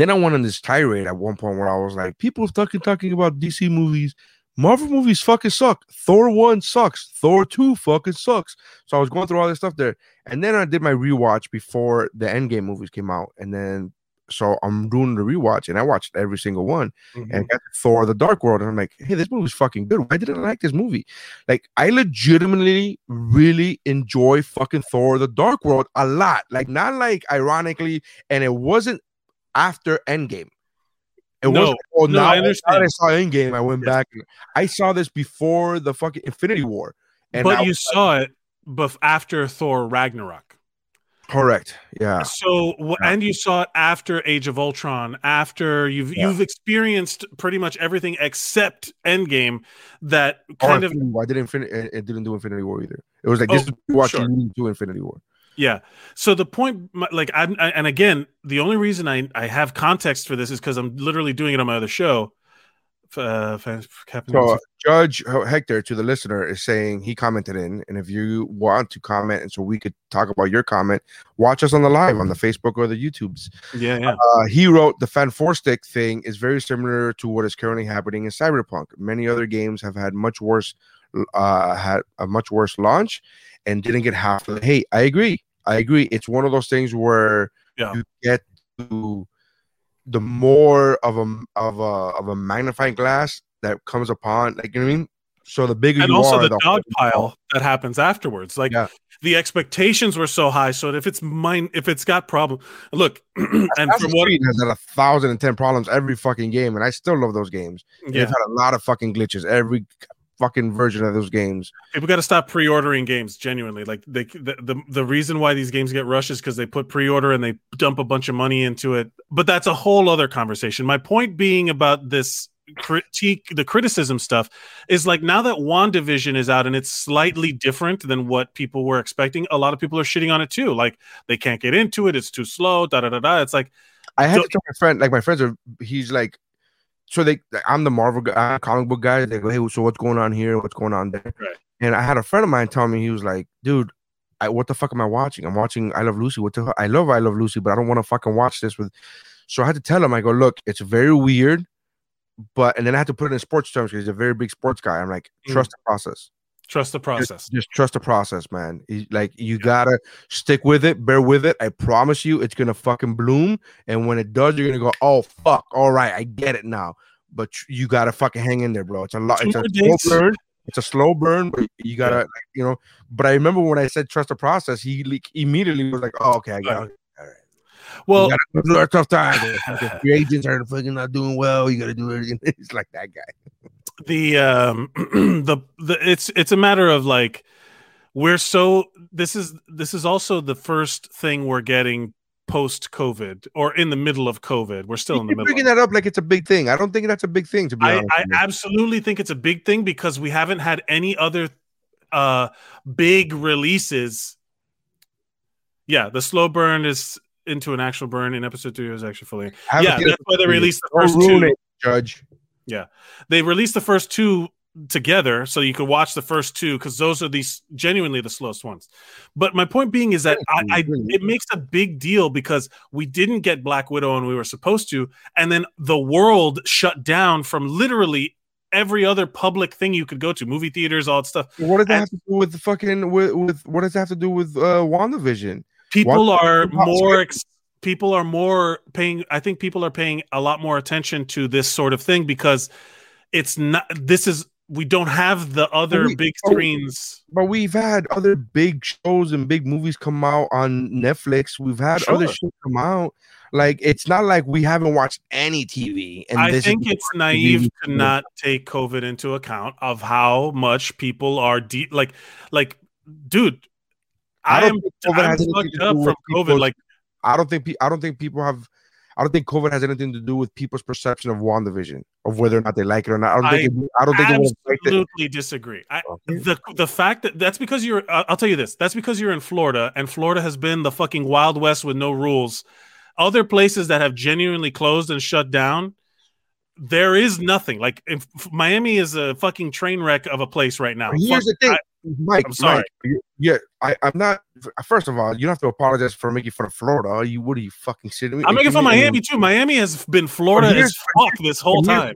then I went on this tirade at one point where I was like, people fucking talking about DC movies. Marvel movies fucking suck. Thor 1 sucks. Thor 2 fucking sucks. So I was going through all this stuff there. And then I did my rewatch before the Endgame movies came out. And then, so I'm doing the rewatch and I watched every single one. Mm-hmm. And I got Thor: The Dark World. And I'm like, hey, this movie's fucking good. Why didn't I like this movie? Like, I legitimately really enjoy fucking Thor: The Dark World a lot. Like, not like ironically, and it wasn't after Endgame. I saw Endgame. I went back. I saw this before the fucking Infinity War. Saw it after Thor Ragnarok. Correct. Yeah. And you saw it after Age of Ultron, after you've experienced pretty much everything except Endgame. That kind of it didn't do Infinity War either. It was like this is watching to Infinity War. Yeah. So the point, like, and again, the only reason I have context for this is because I'm literally doing it on my other show. Judge Hector, to the listener, is saying he commented in, and if you want to comment, and so we could talk about your comment, watch us on the live on the Facebook or the YouTubes. Yeah. He wrote the Fanforstic thing is very similar to what is currently happening in Cyberpunk. Many other games have had a much worse launch and didn't get half of it. Hey, I agree. It's one of those things where you get to the more of a magnifying glass that comes upon, like, you know what I mean? So the bigger and you also are, the dogpile that happens afterwards. Like the expectations were so high. So if it's got problem, look, and from what it has had 1,010 problems every fucking game, and I still love those games. Yeah. They've had a lot of fucking glitches every fucking version of those games. People got to stop pre-ordering games, genuinely. Like the reason why these games get rushed is because they put pre-order and they dump a bunch of money into it. But that's a whole other conversation. My point being about this critique, the criticism stuff, is like now that WandaVision is out and it's slightly different than what people were expecting, a lot of people are shitting on it too. Like they can't get into it. It's too slow. It's like I had to tell my friend, like my friends are, he's like, so I'm the Marvel guy, I'm comic book guy. They go, hey, so what's going on here? What's going on there? Right. And I had a friend of mine tell me, he was like, dude, what the fuck am I watching? I'm watching I Love Lucy. What the fuck? I Love Lucy, but I don't want to fucking watch this with. So I had to tell him, I go, look, it's very weird, but and then I had to put it in sports terms because he's a very big sports guy. I'm like, trust the process. Trust the process. Just trust the process, man. Like you gotta stick with it, bear with it. I promise you, it's gonna fucking bloom. And when it does, you're gonna go, oh fuck, all right, I get it now. But you gotta fucking hang in there, bro. It's a lot. It's a slow burn, but you gotta, like, you know. But I remember when I said trust the process, he immediately was like, oh okay, I got it. All right. Well, you gotta, tough time. Your agents are fucking not doing well. You gotta do everything. It's like that guy. It's a matter of like this is also the first thing we're getting post COVID or in the middle of COVID. We're still in the middle. Bringing that up like it's a big thing. I don't think that's a big thing. To be honest, I absolutely think it's a big thing because we haven't had any other big releases. Yeah, the slow burn is into an actual burn in episode 2 is actually fully. That's why they released the first two. Judge. Yeah, they released the first two together so you could watch the first two, because those are these genuinely the slowest ones. But my point being is that it makes a big deal because we didn't get Black Widow and we were supposed to, and then the world shut down from literally every other public thing you could go to, movie theaters, all that stuff. What does that have to do with the fucking with what does that have to do with WandaVision? People are more paying. I think people are paying a lot more attention to this sort of thing because it's not. We don't have the other big screens. But we've had other big shows and big movies come out on Netflix. We've had other shit come out. Like, it's not like we haven't watched any TV. And I think it's naive to not take COVID into account of how much people are dude, I'm fucked up from COVID. Like, I don't think COVID has anything to do with people's perception of WandaVision, of whether or not they like it or not. I absolutely disagree. The fact that's because you're, I'll tell you this, that's because you're in Florida, and Florida has been the fucking Wild West with no rules. Other places that have genuinely closed and shut down, there is nothing. Like, if Miami is a fucking train wreck of a place right now. Here's the thing. Mike, I'm sorry. Mike, I'm not. First of all, you don't have to apologize for making fun of Florida. You what are you fucking sitting? I'm making fun of Miami too. Miami has been Florida as fuck this whole time.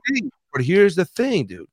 But here's the thing, dude.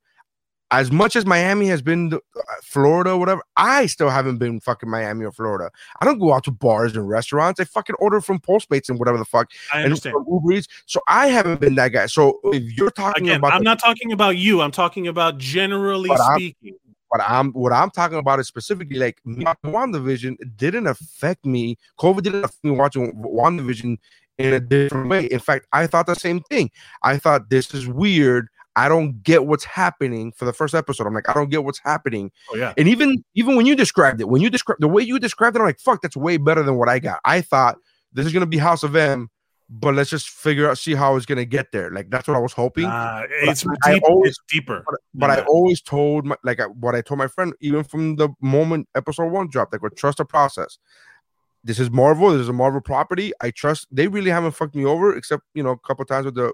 As much as Miami has been Florida, or whatever, I still haven't been fucking Miami or Florida. I don't go out to bars and restaurants. I fucking order from Postmates and whatever the fuck. I understand. And Uber Eats. So I haven't been that guy. So if you're talking about, I'm not talking about you. I'm talking about generally speaking. What I'm talking about is specifically like WandaVision didn't affect me. COVID didn't affect me watching WandaVision in a different way. In fact, I thought the same thing. I thought this is weird. I don't get what's happening for the first episode. I'm like, I don't get what's happening. Oh, yeah. And even when you described it, the way you described it, I'm like, fuck, that's way better than what I got. I thought this is gonna be House of M, but let's just see how it's gonna get there. Like, that's what I was hoping. It's deeper. But I always told what I told my friend, even from the moment episode 1 dropped, like, trust the process. This is Marvel. This is a Marvel property. I trust. They really haven't fucked me over, except a couple times with here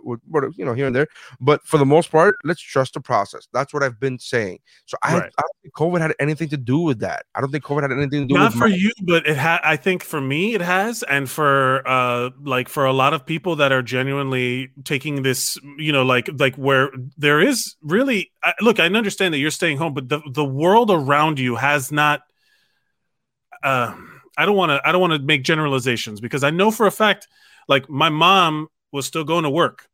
and there. But for the most part, let's trust the process. That's what I've been saying. So I don't think COVID had anything to do with that. I don't think COVID had anything to do with you, but it had. I think for me, it has, and for for a lot of people that are genuinely taking this, where there is really look. I understand that you're staying home, but the world around you has not. I don't want to make generalizations because I know for a fact, like, my mom was still going to work,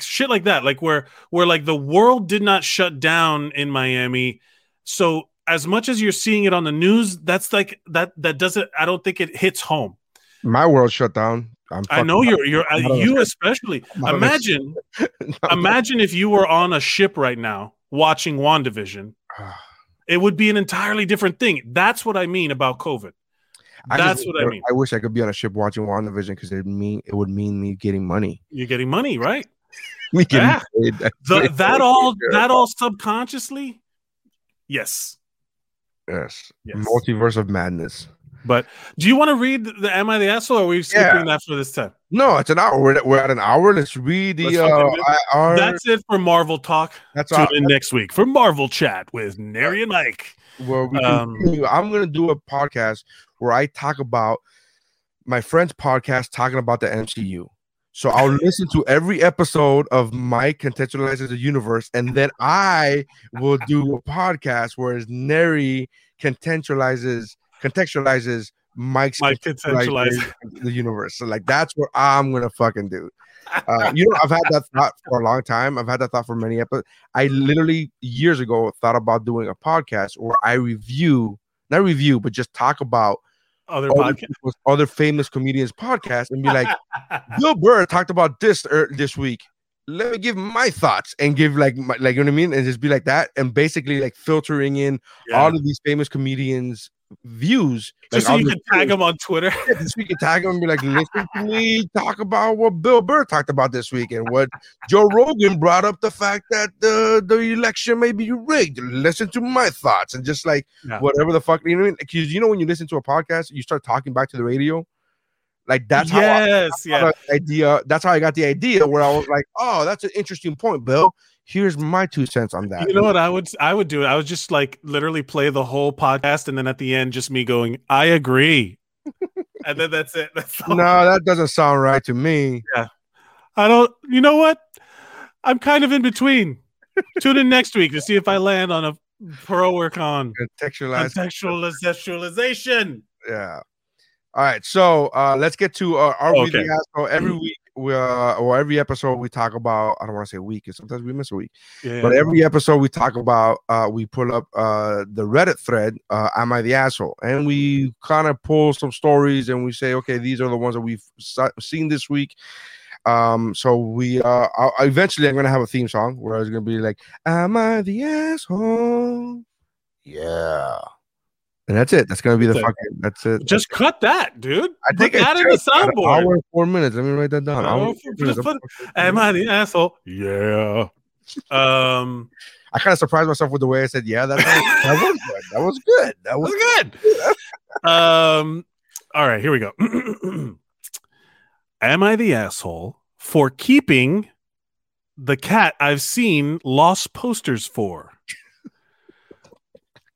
shit like that. Like, where like the world did not shut down in Miami. So as much as you're seeing it on the news, that's like that doesn't. I don't think it hits home. My world shut down. I know you especially. Imagine if you were on a ship right now watching WandaVision. It would be an entirely different thing. That's what I mean about COVID. What I mean. I wish I could be on a ship watching WandaVision because it would mean me getting money. You're getting money, right? That all subconsciously. Yes. Multiverse of madness. But do you want to read the Am I the Asshole, or are we skipping that for this time? No, it's an hour. We're at an hour. Let's read the... that's it for Marvel Talk. Tune in next week for Marvel Chat with Nary and Mike. Well, I'm going to do a podcast where I talk about my friend's podcast talking about the MCU. So I'll listen to every episode of Mike Contextualizes the Universe, and then I will do a podcast where Nary contextualizes Mike's contextualizes the universe. So, like, that's what I'm gonna fucking do. I've had that thought for a long time. I've had that thought for many episodes. I literally years ago thought about doing a podcast where I not review, but just talk about other famous comedians' podcasts and be like, Bill Burr talked about this this week. Let me give my thoughts and give like you know what I mean, and just be like that, and basically like filtering in all of these famous comedians' views, just so you can tag them on Twitter. Yeah, so you can tag them and be like, listen to me talk about what Bill Burr talked about this week and what Joe Rogan brought up, the fact that the election may be rigged. Listen to my thoughts and just whatever the fuck, you know what I mean? Because when you listen to a podcast, you start talking back to the radio. Like, that's how I got the idea where I was like, oh, that's an interesting point, Bill. here's my 2 cents on that. You know what I would do? I would just like literally play the whole podcast, and then at the end, just me going, "I agree," and then that's it. That's all. No, that doesn't sound right to me. Yeah, I don't. You know what? I'm kind of in between. Tune in next week to see if I land on a pro or con. Contextualization. Yeah. All right, so let's get to our weekly asshole. Every week, every episode, we talk about. I don't want to say week, because sometimes we miss a week. Yeah, but every episode, we talk about. We pull up the Reddit thread. Am I the asshole? And we kind of pull some stories, and we say, okay, these are the ones that we've seen this week. So we eventually, I'm gonna have a theme song where it's gonna be like, "Am I the asshole?" Yeah. And that's it. That's gonna be the fucking. That's it. Just cut that, dude. I think that in the soundboard. An hour and 4 minutes. Let me write that down. Am I the asshole? Yeah. I kind of surprised myself with the way I said, "Yeah." That was good. That was good. All right, here we go. Am I the asshole for keeping the cat I've seen lost posters for?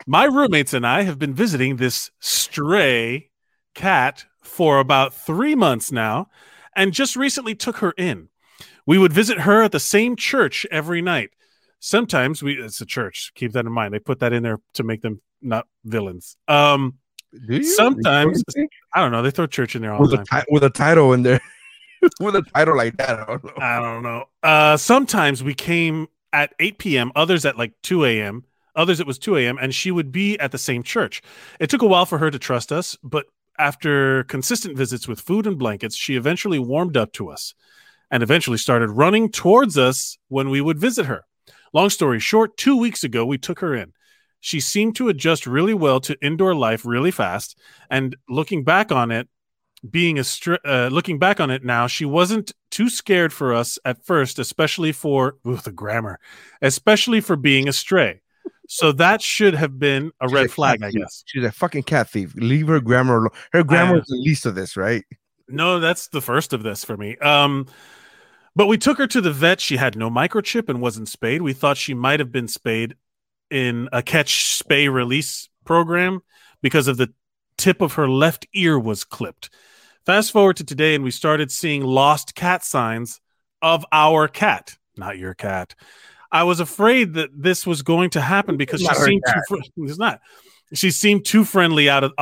My roommates and I have been visiting this stray cat for about 3 months now, and just recently took her in. We would visit her at the same church every night. Sometimes it's a church. Keep that in mind. They put that in there to make them not villains. Sometimes, I don't know. They throw church in there all the time. With a title in there. With a title like that. I don't know. Sometimes we came at 8 p.m., others at like 2 a.m., Others, it was 2 a.m., and she would be at the same church. It took a while for her to trust us, but after consistent visits with food and blankets, she eventually warmed up to us and eventually started running towards us when we would visit her. Long story short, 2 weeks ago, we took her in. She seemed to adjust really well to indoor life really fast, and looking back on it now, she wasn't too scared for us at first, especially for being a stray. So that should have been a red flag, I guess. She's a fucking cat thief. Leave her grammar alone. Her grammar is the least of this, right? No, that's the first of this for me. But we took her to the vet. She had no microchip and wasn't spayed. We thought she might have been spayed in a catch spay release program because of the tip of her left ear was clipped. Fast forward to today, and we started seeing lost cat signs of our cat, not your cat. I was afraid that this was going to happen because she seemed too friendly off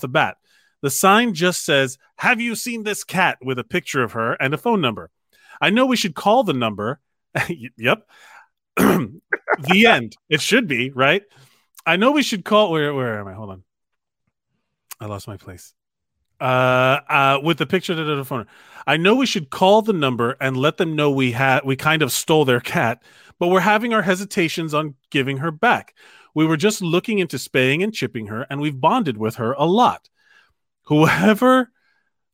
the bat. The sign just says, "Have you seen this cat?" with a picture of her and a phone number. I know we should call the number. Yep. The end. It should be, right? I know we should call. Where am I? Hold on. I lost my place. With the picture to the phone. I know we should call the number and let them know we kind of stole their cat, but we're having our hesitations on giving her back. We were just looking into spaying and chipping her, and we've bonded with her a lot. Whoever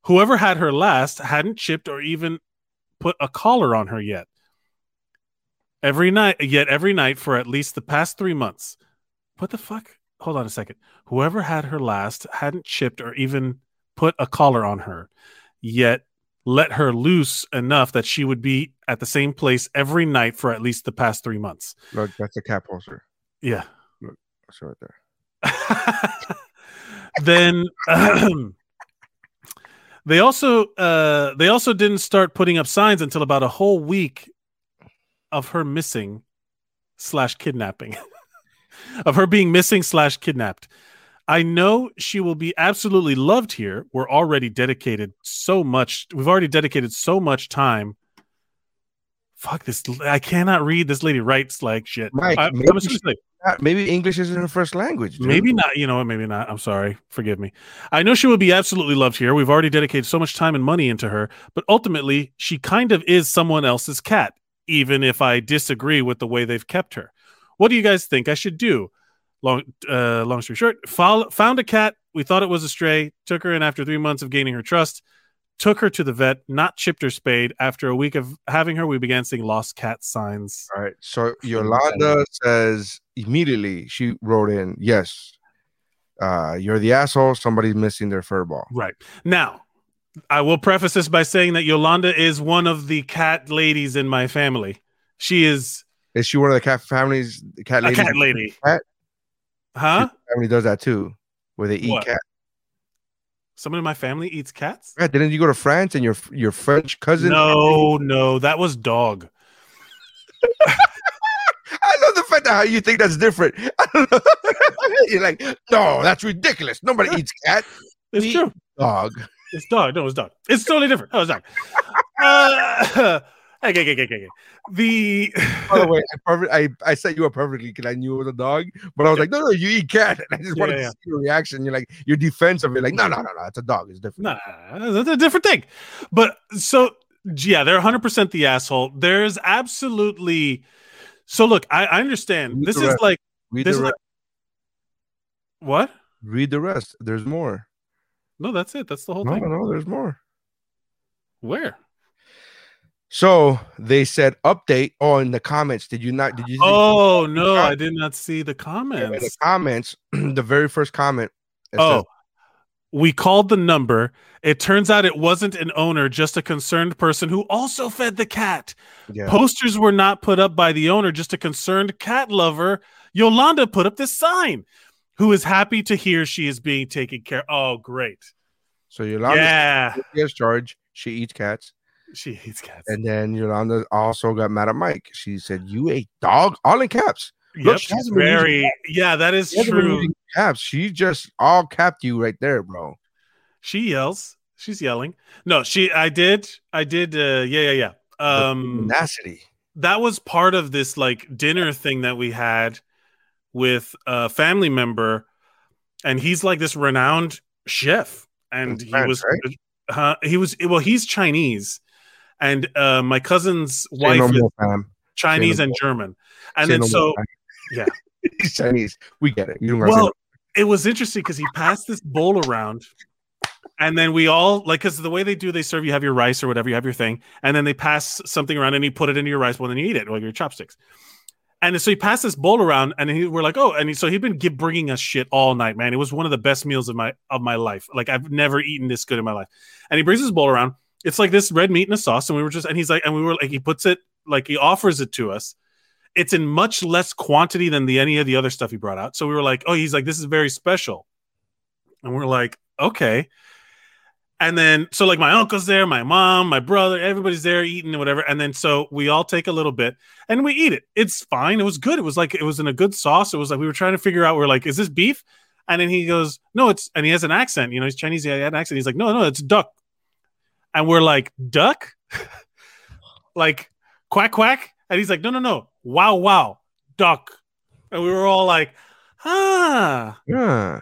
had her last hadn't chipped or even put a collar on her yet. Every night for at least the past 3 months. What the fuck? Hold on a second. Whoever had her last hadn't chipped or even put a collar on her, yet let her loose enough that she would be at the same place every night for at least the past 3 months. Look, that's a cat poster. Yeah. Look, it's right there. Then they also didn't start putting up signs until about a whole week of her missing/kidnapping. Of her being missing/kidnapped. I know she will be absolutely loved here. We've already dedicated so much time. Fuck this. I cannot read. This lady writes like shit. Mike, maybe English isn't her first language. Dude. Maybe not. You know what? Maybe not. I'm sorry. Forgive me. I know she will be absolutely loved here. We've already dedicated so much time and money into her. But ultimately, she kind of is someone else's cat, even if I disagree with the way they've kept her. What do you guys think I should do? Long story short, found a cat. We thought it was a stray. Took her in after 3 months of gaining her trust. Took her to the vet. Not chipped or spayed. After a week of having her, we began seeing lost cat signs. All right. So Yolanda says immediately she wrote in, "Yes, you're the asshole. Somebody's missing their fur ball." Right now, I will preface this by saying that Yolanda is one of the cat ladies in my family. She is. Is she one of the cat families? The cat lady. Cat lady. Cat? Huh? Your family does that too, where they eat cat. Someone in my family eats cats. Yeah, didn't you go to France and your French cousin? No, that was dog. I love the fact that how you think that's different. I don't know. You're like, no, that's ridiculous. Nobody eats cat. It's we true. Dog. It's dog. No, it's dog. It's totally different. Oh, it's dog. Okay. By the way, I set you up perfectly because I knew it was a dog, but I was like, no, you eat cat. And I just wanted to see your reaction. You're like, your defense of it. Like, no, it's a dog. It's different. No, that's a different thing. But so, yeah, they're 100% the asshole. There's absolutely... So look, I understand. This is like... What? Read the rest. There's more. No, that's it. That's the whole thing. No, there's more. Where? So they said update in the comments. Did you not? Did you? Oh no, I did not see the comments. Yeah, the comments, the very first comment. Oh, says, we called the number. It turns out it wasn't an owner, just a concerned person who also fed the cat. Yeah. Posters were not put up by the owner, just a concerned cat lover. Yolanda put up this sign, who is happy to hear she is being taken care of. Oh, great. So Yolanda is charged. She eats cats. She hates cats. And then Yolanda also got mad at Mike. She said, "You ate dog," all in caps. Yep, look, she's very, that is true. Caps. She just all capped you right there, bro. She yells. She's yelling. No, I did. Tenacity. That was part of this like dinner thing that we had with a family member, and he's like this renowned chef, and he was well, he's Chinese. And my cousin's wife is Chinese and German. And then so, yeah. He's Chinese. We get it. Well, it was interesting because he passed this bowl around. And then we all, like, because the way they do, they serve you have your rice or whatever, you have your thing. And then they pass something around and you put it into your rice bowl and then you eat it, or your chopsticks. And so he passed this bowl around and we're like, oh. And so he'd been bringing us shit all night, man. It was one of the best meals of my life. Like, I've never eaten this good in my life. And he brings this bowl around. It's like this red meat in a sauce, and he puts it, like, he offers it to us. It's in much less quantity than any of the other stuff he brought out. So we were like, oh, he's like, this is very special. And we're like, okay. And then, so like my uncle's there, my mom, my brother, everybody's there eating and whatever. And then, so we all take a little bit and we eat it. It's fine. It was good. It was like, it was in a good sauce. It was like, we were trying to figure out, we're like, is this beef? And then he goes, no, it's, and he has an accent, he's Chinese. He had an accent. He's like, no, it's duck. And we're like, duck? Like, quack, quack? And he's like, no. Wow, duck. And we were all like, okay. Well,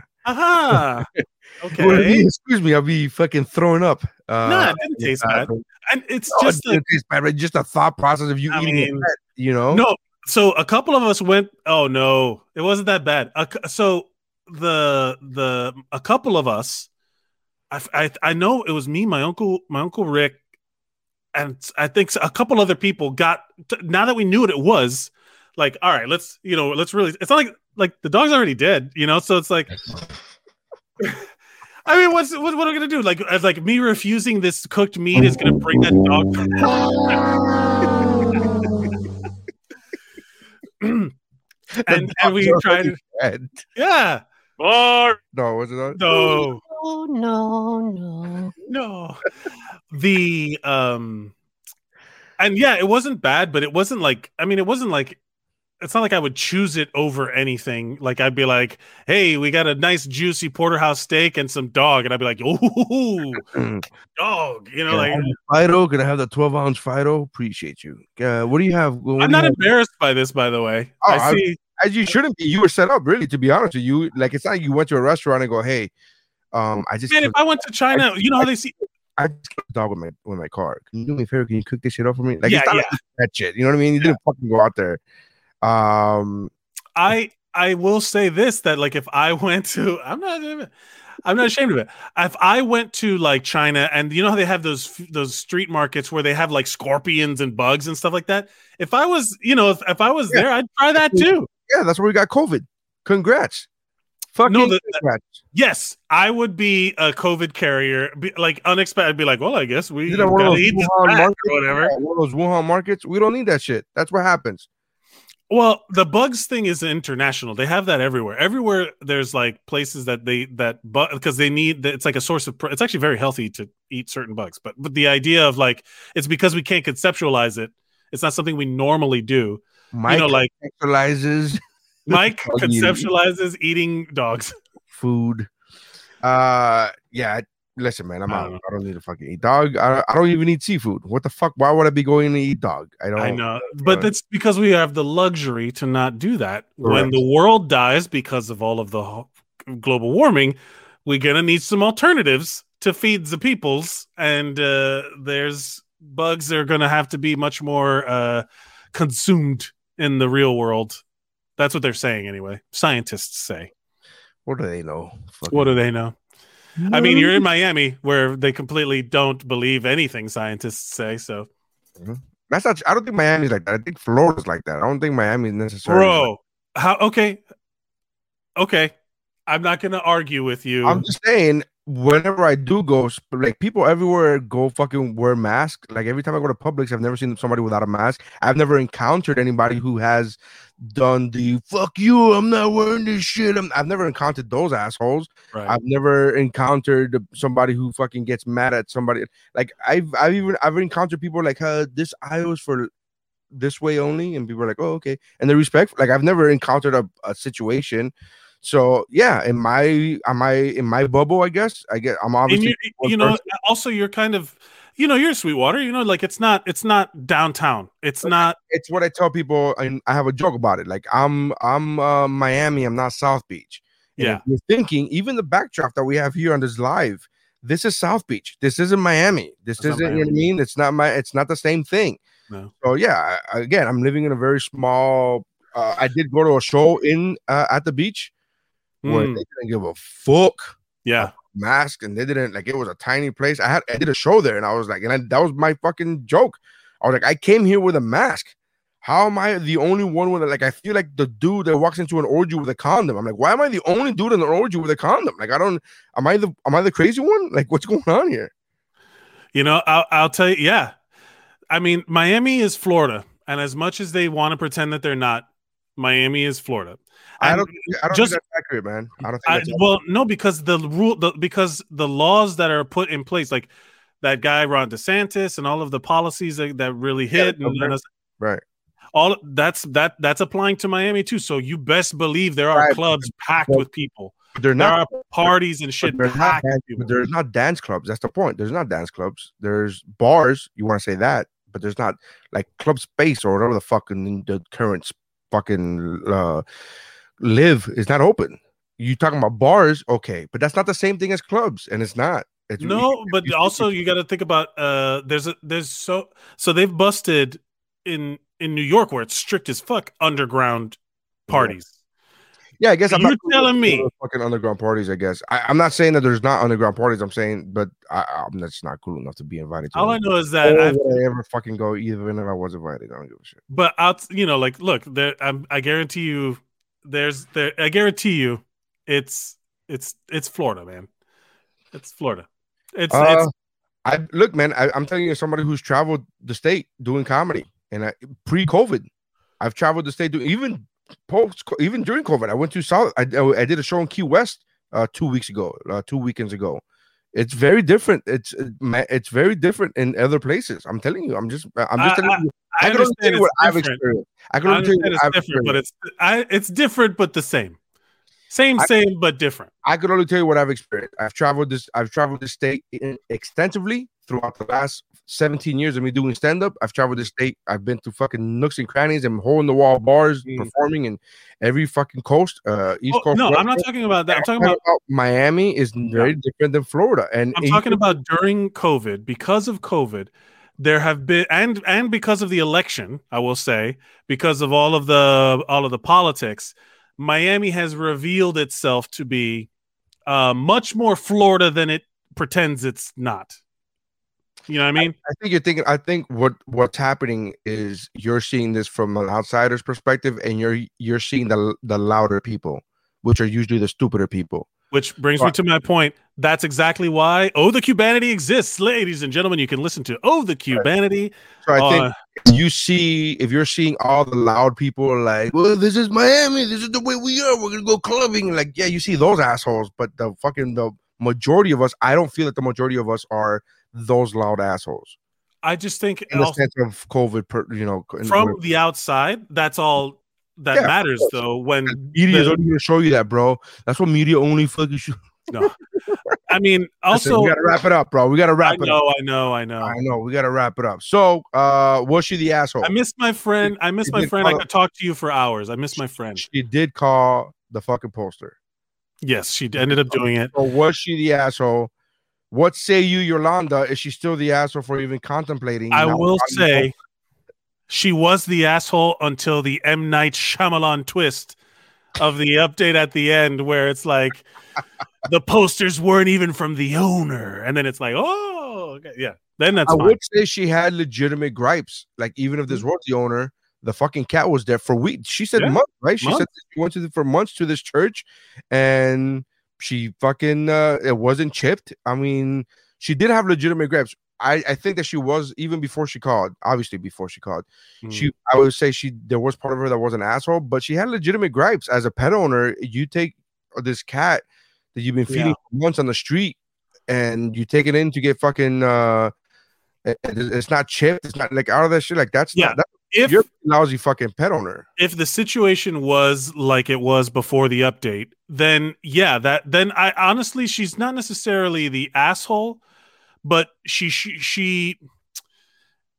excuse me, I'll be fucking throwing up. No, it didn't taste bad. And it's just it tastes bad, right? Just a thought process of you eating it, No, so a couple of us went, oh, no, it wasn't that bad. So a couple of us, I know it was me, my uncle Rick, and I think a couple other people now that we knew what it was, like, all right, let's really, it's not like the dog's already dead, so it's like, I mean, what are we going to do? Like me refusing this cooked meat is going to bring that dog. and we tried. Yeah. More. No, was it not? No. No. The and yeah, it wasn't bad, but it wasn't like, I mean, it wasn't like, it's not like I would choose it over anything. Like, I'd be like, hey, we got a nice juicy porterhouse steak and some dog, and I'd be like, ooh, dog, Fido, gonna have the 12-ounce Fido. Appreciate you. What do you have? I'm not embarrassed by this, by the way. Oh, I see. As you shouldn't be. You were set up, really, to be honest with you. Like, it's not like you went to a restaurant and go, hey, if I went to China, how they see. I just killed a dog with my car. Can you do me a favor? Can you cook this shit up for me? Like, it's not like that shit. You know what I mean? You didn't fucking go out there. I will say this, that like, if I went to, I'm not ashamed of it. If I went to like China, and you know how they have those street markets where they have like scorpions and bugs and stuff like that. If I was, if I was there, I'd try that too. Yeah, that's where we got COVID. Congrats. Yes, I would be a COVID carrier, like unexpected. I'd be like, well, I guess we gotta eat this back or whatever. One of those Wuhan markets, we don't need that shit. That's what happens. Well, the bugs thing is international. They have that everywhere. Everywhere there's like places that because they need. It's like a source of. It's actually very healthy to eat certain bugs, but the idea of like it's because we can't conceptualize it. It's not something we normally do. Mike conceptualizes eating dogs food. Yeah. Listen, man, I'm out. I don't need to fucking eat dog. I don't even eat seafood. What the fuck? Why would I be going to eat dog? I know, but that's because we have the luxury to not do that. Correct. When the world dies because of all of the global warming, we're gonna need some alternatives to feed the peoples, and there's bugs that are gonna have to be much more consumed in the real world. That's what they're saying, anyway. Scientists say. What do they know? What do they know? I mean, you're in Miami where they completely don't believe anything scientists say. So that's not. I don't think Miami's like that. I think Florida's like that. I don't think Miami's necessarily. Bro, how? Okay. I'm not gonna argue with you. I'm just saying. Whenever I do go, like people everywhere go fucking wear masks. Like every time I go to Publix, I've never seen somebody without a mask. I've never encountered anybody who has done the fuck you, I'm not wearing this shit. I've never encountered those assholes. Right. I've never encountered somebody who fucking gets mad at somebody. Like I've encountered people like, this aisle is for this way only, and people are like, oh okay, and they respect. Like I've never encountered a situation. So yeah, in my bubble, I guess I'm obviously. And also you're kind of, you're Sweetwater, like it's not downtown. It's what I tell people, and I have a joke about it. Like I'm Miami. I'm not South Beach. And yeah. You're thinking even the backdrop that we have here on this live. This is South Beach. This isn't Miami. You know what I mean? It's not the same thing. No. So yeah, again, I'm living in a very small. I did go to a show in at the beach. Where they didn't give a fuck. Yeah. Mask, and they didn't like it was a tiny place. I did a show there, and I was like, that was my fucking joke. I was like, I came here with a mask. How am I the only one with it? Like, I feel like the dude that walks into an orgy with a condom. I'm like, why am I the only dude in an orgy with a condom? Like, am I the crazy one? Like, what's going on here? I'll tell you, yeah. I mean, Miami is Florida, and as much as they want to pretend that they're not, Miami is Florida. I don't think that's accurate, man. I don't think that's accurate. Well, no, because the laws that are put in place, like that guy Ron DeSantis and all of the policies that really hit, right? All that's applying to Miami too. So you best believe there are clubs packed with people. There are parties and shit packed. There's not dance clubs. That's the point. There's not dance clubs. There's bars. You want to say that, but there's not like club space or whatever the fucking the current fucking. Live is not open. You talking about bars, okay, but that's not the same thing as clubs, and it's not. But also you got to think about there's they've busted in New York where it's strict as fuck underground parties. Yeah, I guess I'm not telling me fucking underground parties. I guess I'm not saying that there's not underground parties. I'm saying, but I'm just not cool enough to be invited. All I know is that I ever fucking go, even if I was invited, I don't give a shit. But look, there. I guarantee you. I guarantee you, it's Florida, man. It's Florida. Look, man. I'm telling you, as somebody who's traveled the state doing comedy, and pre-COVID, I've traveled the state doing even during COVID. I went to South. I did a show in Key West 2 weekends ago. It's very different. It's very different in other places. I'm telling you. I'm just telling you. I can understand tell you what different. I've experienced. I can understand tell you what I've experienced. But it's different, but the same. Same, but different. I could only tell you what I've experienced. I've traveled this state extensively throughout the last 17 years of me doing stand-up. I've traveled this state. I've been to fucking nooks and crannies and hole-in-the-wall bars performing in every fucking coast, East Coast. No, West I'm not talking about that. I'm talking about Miami is very different than Florida. And I'm talking about during COVID, because of COVID. There have been and because of the election, I will say, because of all of the politics, Miami has revealed itself to be much more Florida than it pretends it's not. You know what I mean? I think you're thinking. I think what's happening is you're seeing this from an outsider's perspective, and you're seeing the louder people. which are usually the stupider people. Which brings me to my point. That's exactly why Oh the Cubanity exists, ladies and gentlemen. You can listen to Oh the Cubanity. So I think if you're seeing all the loud people like, well, this is Miami, this is the way we are, we're gonna go clubbing. Like, yeah, you see those assholes, but the majority of us, I don't feel that the majority of us are those loud assholes. I just think in the sense of COVID, from the outside, that's all that matters, though. When media is only going to show you that, bro. That's what media only fucking shows. No, I mean, also we got to wrap it up, bro. We got to wrap it up. I know. We got to wrap it up. So, was she the asshole? I miss my friend. I could talk to you for hours. I miss my friend. She did call the fucking poster. Yes, she ended up doing it. So was she the asshole? What say you, Yolanda? Is she still the asshole for even contemplating? I will say she was the asshole until the M. Night Shyamalan twist of the update at the end, where it's like the posters weren't even from the owner. And then it's like, oh, okay, yeah. Then that's fine. I would say she had legitimate gripes. Like, even if this was the owner, the fucking cat was there for weeks. She said months, right? She said she went for months to this church, and she fucking it wasn't chipped. I mean, she did have legitimate gripes. I think that she was, even before she called, obviously before she called, I would say there was part of her that was an asshole, but she had legitimate gripes. As a pet owner, you take this cat that you've been feeding for months on the street, and you take it in to get fucking it's not chipped, it's not like out of that shit. Like, that's you're a lousy fucking pet owner. If the situation was like it was before the update, then I honestly, she's not necessarily the asshole, but she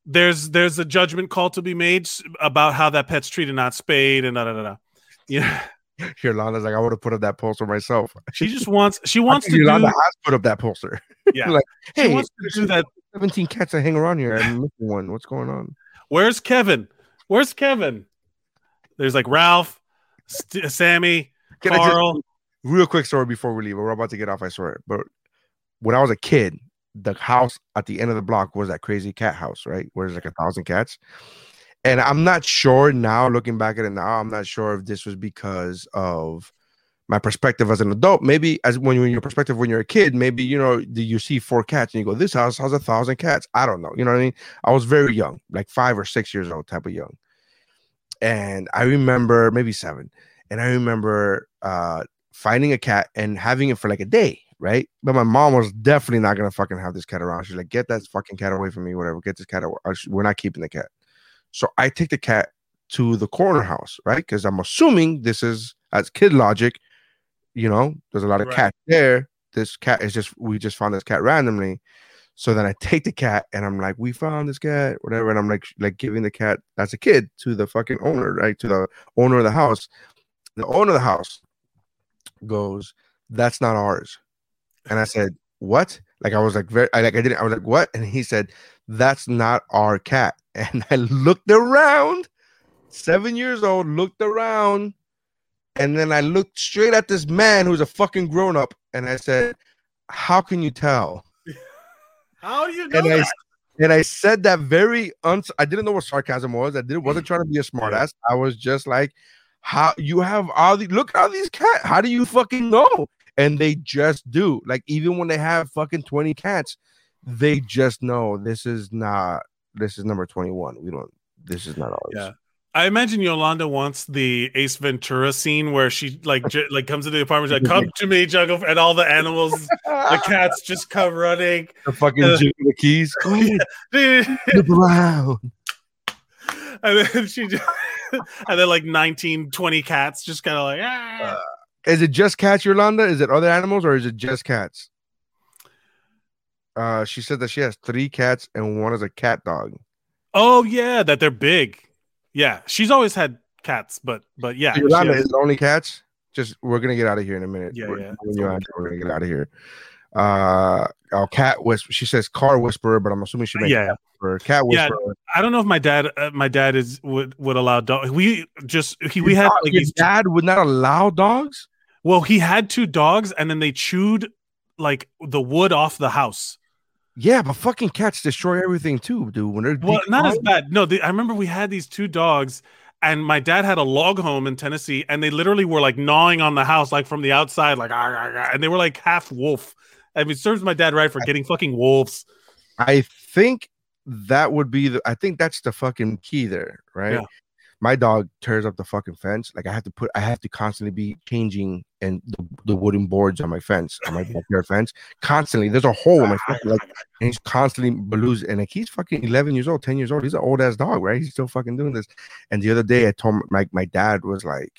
there's a judgment call to be made about how that pet's treated, not spayed, and yeah. Yolanda's like, I would have put up that poster myself. She just wants to. Yolanda has put up that poster. Yeah, like, hey, she wants to do that. 17 cats that hang around here. I'm missing one. What's going on? Where's Kevin? There's like Ralph, Sammy, Carl. Real quick story before we leave. We're about to get off, I swear. But when I was a kid, the house at the end of the block was that crazy cat house, right? Where there's like 1,000 cats. And I'm not sure now, looking back at it now, I'm not sure if this was because of my perspective as an adult. Maybe when you're a kid, maybe, you see 4 cats and you go, this house has 1,000 cats. I don't know. You know what I mean? I was very young, like 5 or 6 years old, type of young. And I remember, maybe 7. And I remember finding a cat and having it for like a day, right? But my mom was definitely not going to fucking have this cat around. She's like, get that fucking cat away from me, whatever. Get this cat away. We're not keeping the cat. So I take the cat to the corner house, right? Because I'm assuming this is, as kid logic, there's a lot of cats there. This cat is we just found this cat randomly. So then I take the cat and I'm like, we found this cat, whatever. And I'm like giving the cat as a kid to the fucking owner, right? To the owner of the house. The owner of the house goes, that's not ours. And I said, what? Like, I was like, I was like, what? And he said, that's not our cat. And I looked around, 7 years old, looked around. And then I looked straight at this man who's a fucking grown up. And I said, how can you tell? How do you know that? I said that I didn't know what sarcasm was. Wasn't trying to be a smart ass. I was just like, how you have look at all these cats. How do you fucking know? And they just do. Like, even when they have fucking 20 cats, they just know this is number 21. This is not ours. Yeah. I imagine Yolanda wants the Ace Ventura scene where she like comes into the apartment, she's like, come to me, Juggle, and all the animals, the cats just come running. The fucking the keys. The brown. And then she just, and then like 19, 20 cats just kind of like, is it just cats, Yolanda? Is it other animals, or is it just cats? She said that she has 3 cats and one is a cat dog. Oh yeah, that they're big. Yeah, she's always had cats, but yeah. Yolanda, is it only cats? Just, we're gonna get out of here in a minute. Yeah, we're gonna get out of here. Our cat whisperer. She says car whisperer, but I'm assuming she meant cat whisperer. Yeah, I don't know if my dad would allow dogs. We had like his dad would not allow dogs. Well, he had 2 dogs, and then they chewed like the wood off the house. Yeah, but fucking cats destroy everything too, dude. When they're not as bad. No, I remember we had these 2 dogs, And my dad had a log home in Tennessee, and they literally were like gnawing on the house, like from the outside, like argh, argh, and they were like half wolf. I mean, it serves my dad right for getting fucking wolves. I think that would be the. I think that's the fucking key there, right? Yeah. My dog tears up the fucking fence. Like I have to constantly be changing and the wooden boards on my fence, on my backyard fence, constantly. There's a hole in my fence, like, and he's constantly balloons. And like he's fucking 11 years old, 10 years old. He's an old ass dog, right? He's still fucking doing this. And the other day, I told my dad was like,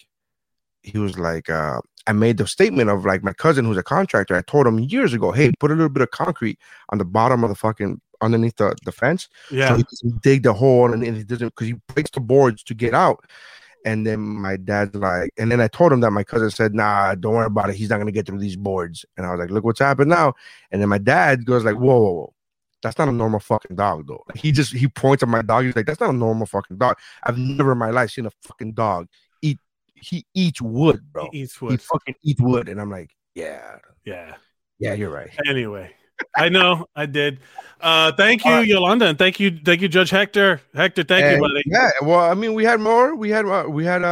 he was like, I made the statement of like my cousin who's a contractor. I told him years ago, hey, put a little bit of concrete on the bottom of the fucking. Underneath the fence, yeah. So he doesn't dig the hole, and it doesn't, because he breaks the boards to get out. And then my dad's like, and then I told him that my cousin said, "Nah, don't worry about it. He's not gonna get through these boards." And I was like, "Look what's happened now." And then my dad goes like, "Whoa, whoa, whoa. That's not a normal fucking dog, though." Like, he points at my dog. He's like, "That's not a normal fucking dog. I've never in my life seen a fucking dog eat. He eats wood, bro. He eats wood. He fucking eats wood." And I'm like, "Yeah, you're right." Anyway. I know I did. Thank you, Yolanda, and thank you, Judge Hector. Hector, thank you, buddy. Yeah, well, I mean, we had more. We had who do we have?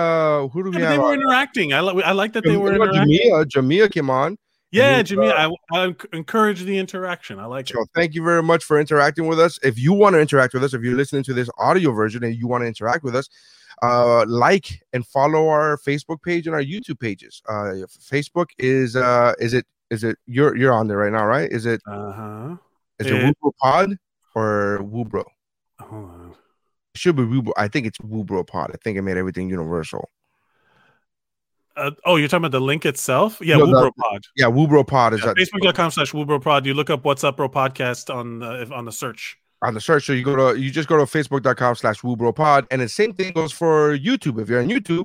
They were interacting. I like that they were interacting. Jamia came on. Yeah, Jamia. I encourage the interaction. I like it. So thank you very much for interacting with us. If you want to interact with us, if you're listening to this audio version and you want to interact with us, like and follow our Facebook page and our YouTube pages. Facebook is it you're on there right now, right? Is it is it Wubro Pod or Wubro? Hold on. It should be Wubro. I think it's Wubro Pod. I think I made everything universal. You're talking about the link itself? Yeah, no, Wubro Pod. Yeah, Wubro Pod is that Facebook.com/WubroPod. You look up What's Up Bro Podcast on the search. On the search, so you just go to Facebook.com/WubroPod, and the same thing goes for YouTube. If you're on YouTube,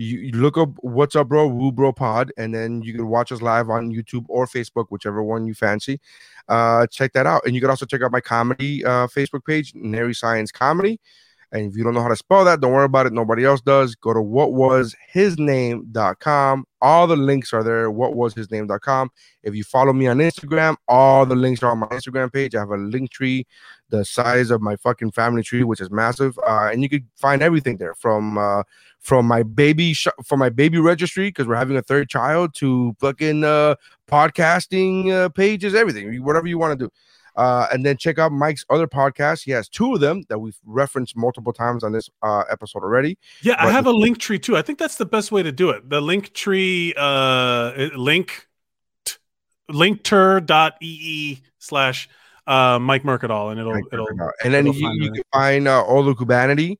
you look up What's Up Bro, Wubro Pod, and then you can watch us live on YouTube or Facebook, whichever one you fancy. Check that out. And you can also check out my comedy Facebook page, Nary Science Comedy. And if you don't know how to spell that, don't worry about it. Nobody else does. Go to whatwashisname.com. All the links are there, whatwashisname.com. If you follow me on Instagram, all the links are on my Instagram page. I have a link tree the size of my fucking family tree, which is massive. And you could find everything there from my baby registry, because we're having a third child, to fucking podcasting pages, everything, whatever you want to do. And then check out Mike's other podcasts. He has two of them that we've referenced multiple times on this episode already. Yeah, I have a link tree too. I think that's the best way to do it. The link tree, linktree.ee/ Mike Mercadal, and it'll and then you can find all the Cubanity,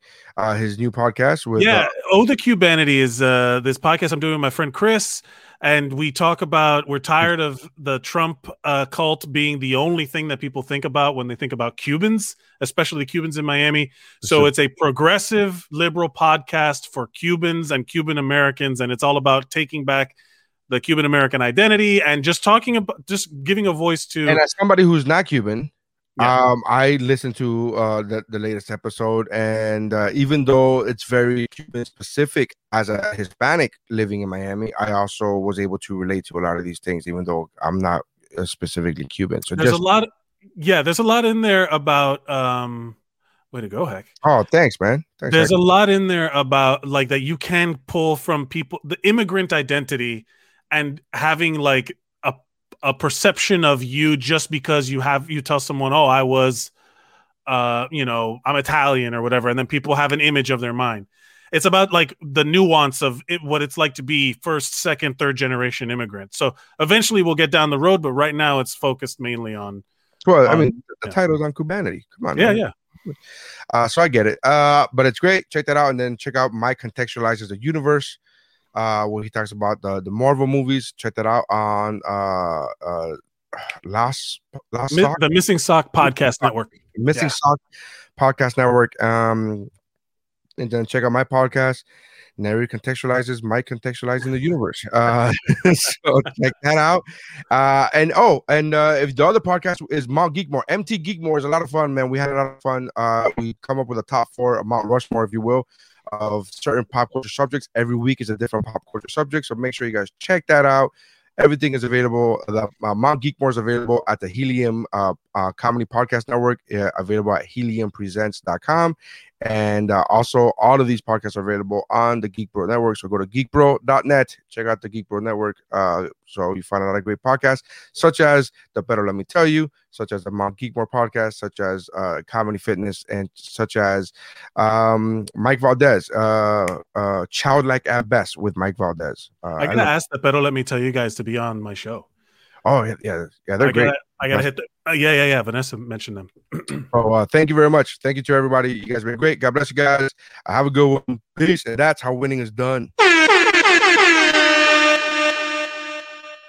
his new podcast with the Cubanity is this podcast I'm doing with my friend Chris, and we talk about, we're tired of the Trump cult being the only thing that people think about when they think about Cubans, especially Cubans in Miami. So it's a progressive liberal podcast for Cubans and Cuban Americans, and it's all about taking back the Cuban American identity, and just talking about, just giving a voice to. And as somebody who's not Cuban, I listened to the latest episode, and even though it's very Cuban specific, as a Hispanic living in Miami, I also was able to relate to a lot of these things, even though I'm not specifically Cuban. So there's there's a lot in there about. Way to go, Heck. Oh, thanks, man. There's a lot in there about, like, that you can pull from people, the immigrant identity. And having like a perception of you just because you tell someone, oh, I was, I'm Italian or whatever. And then people have an image of their mind. It's about like the nuance of it, what it's like to be first, second, third generation immigrant. So eventually we'll get down the road, but right now it's focused mainly on. Well, the title's on Cubanity. Come on. Yeah, man. Yeah. So I get it. But it's great. Check that out. And then check out My Contextualizes the Universe. Where he talks about the Marvel movies. Check that out on the Missing Sock Podcast Network. Sock Podcast Network. And then check out my podcast, Nary Contextualizes, Mike Contextualizing the Universe. So check that out. If the other podcast is Mount Geekmore, MT Geekmore is a lot of fun, man. We had a lot of fun. We come up with a top four, Mount Rushmore, if you will, of certain pop culture subjects. Every week is a different pop culture subject, so make sure you guys check that out. Everything is available. The Mount Geekmore is available at the Helium Comedy Podcast Network, available at heliumpresents.com. And also, all of these podcasts are available on the Geek Bro Network. So go to geekbro.net, check out the Geek Bro Network. So you find a lot of great podcasts, such as The Better Let Me Tell You, such as the Mount Geekmore podcast, such as Comedy Fitness, and such as Mike Valdez, Childlike at Best with Mike Valdez. I'm going to ask The Better Let Me Tell You guys to be on my show. Oh, yeah, they're great. I gotta hit the yeah. Vanessa mentioned them. Oh, thank you very much. Thank you to everybody. You guys have been great. God bless you guys. Have a good one. Peace. And that's how winning is done.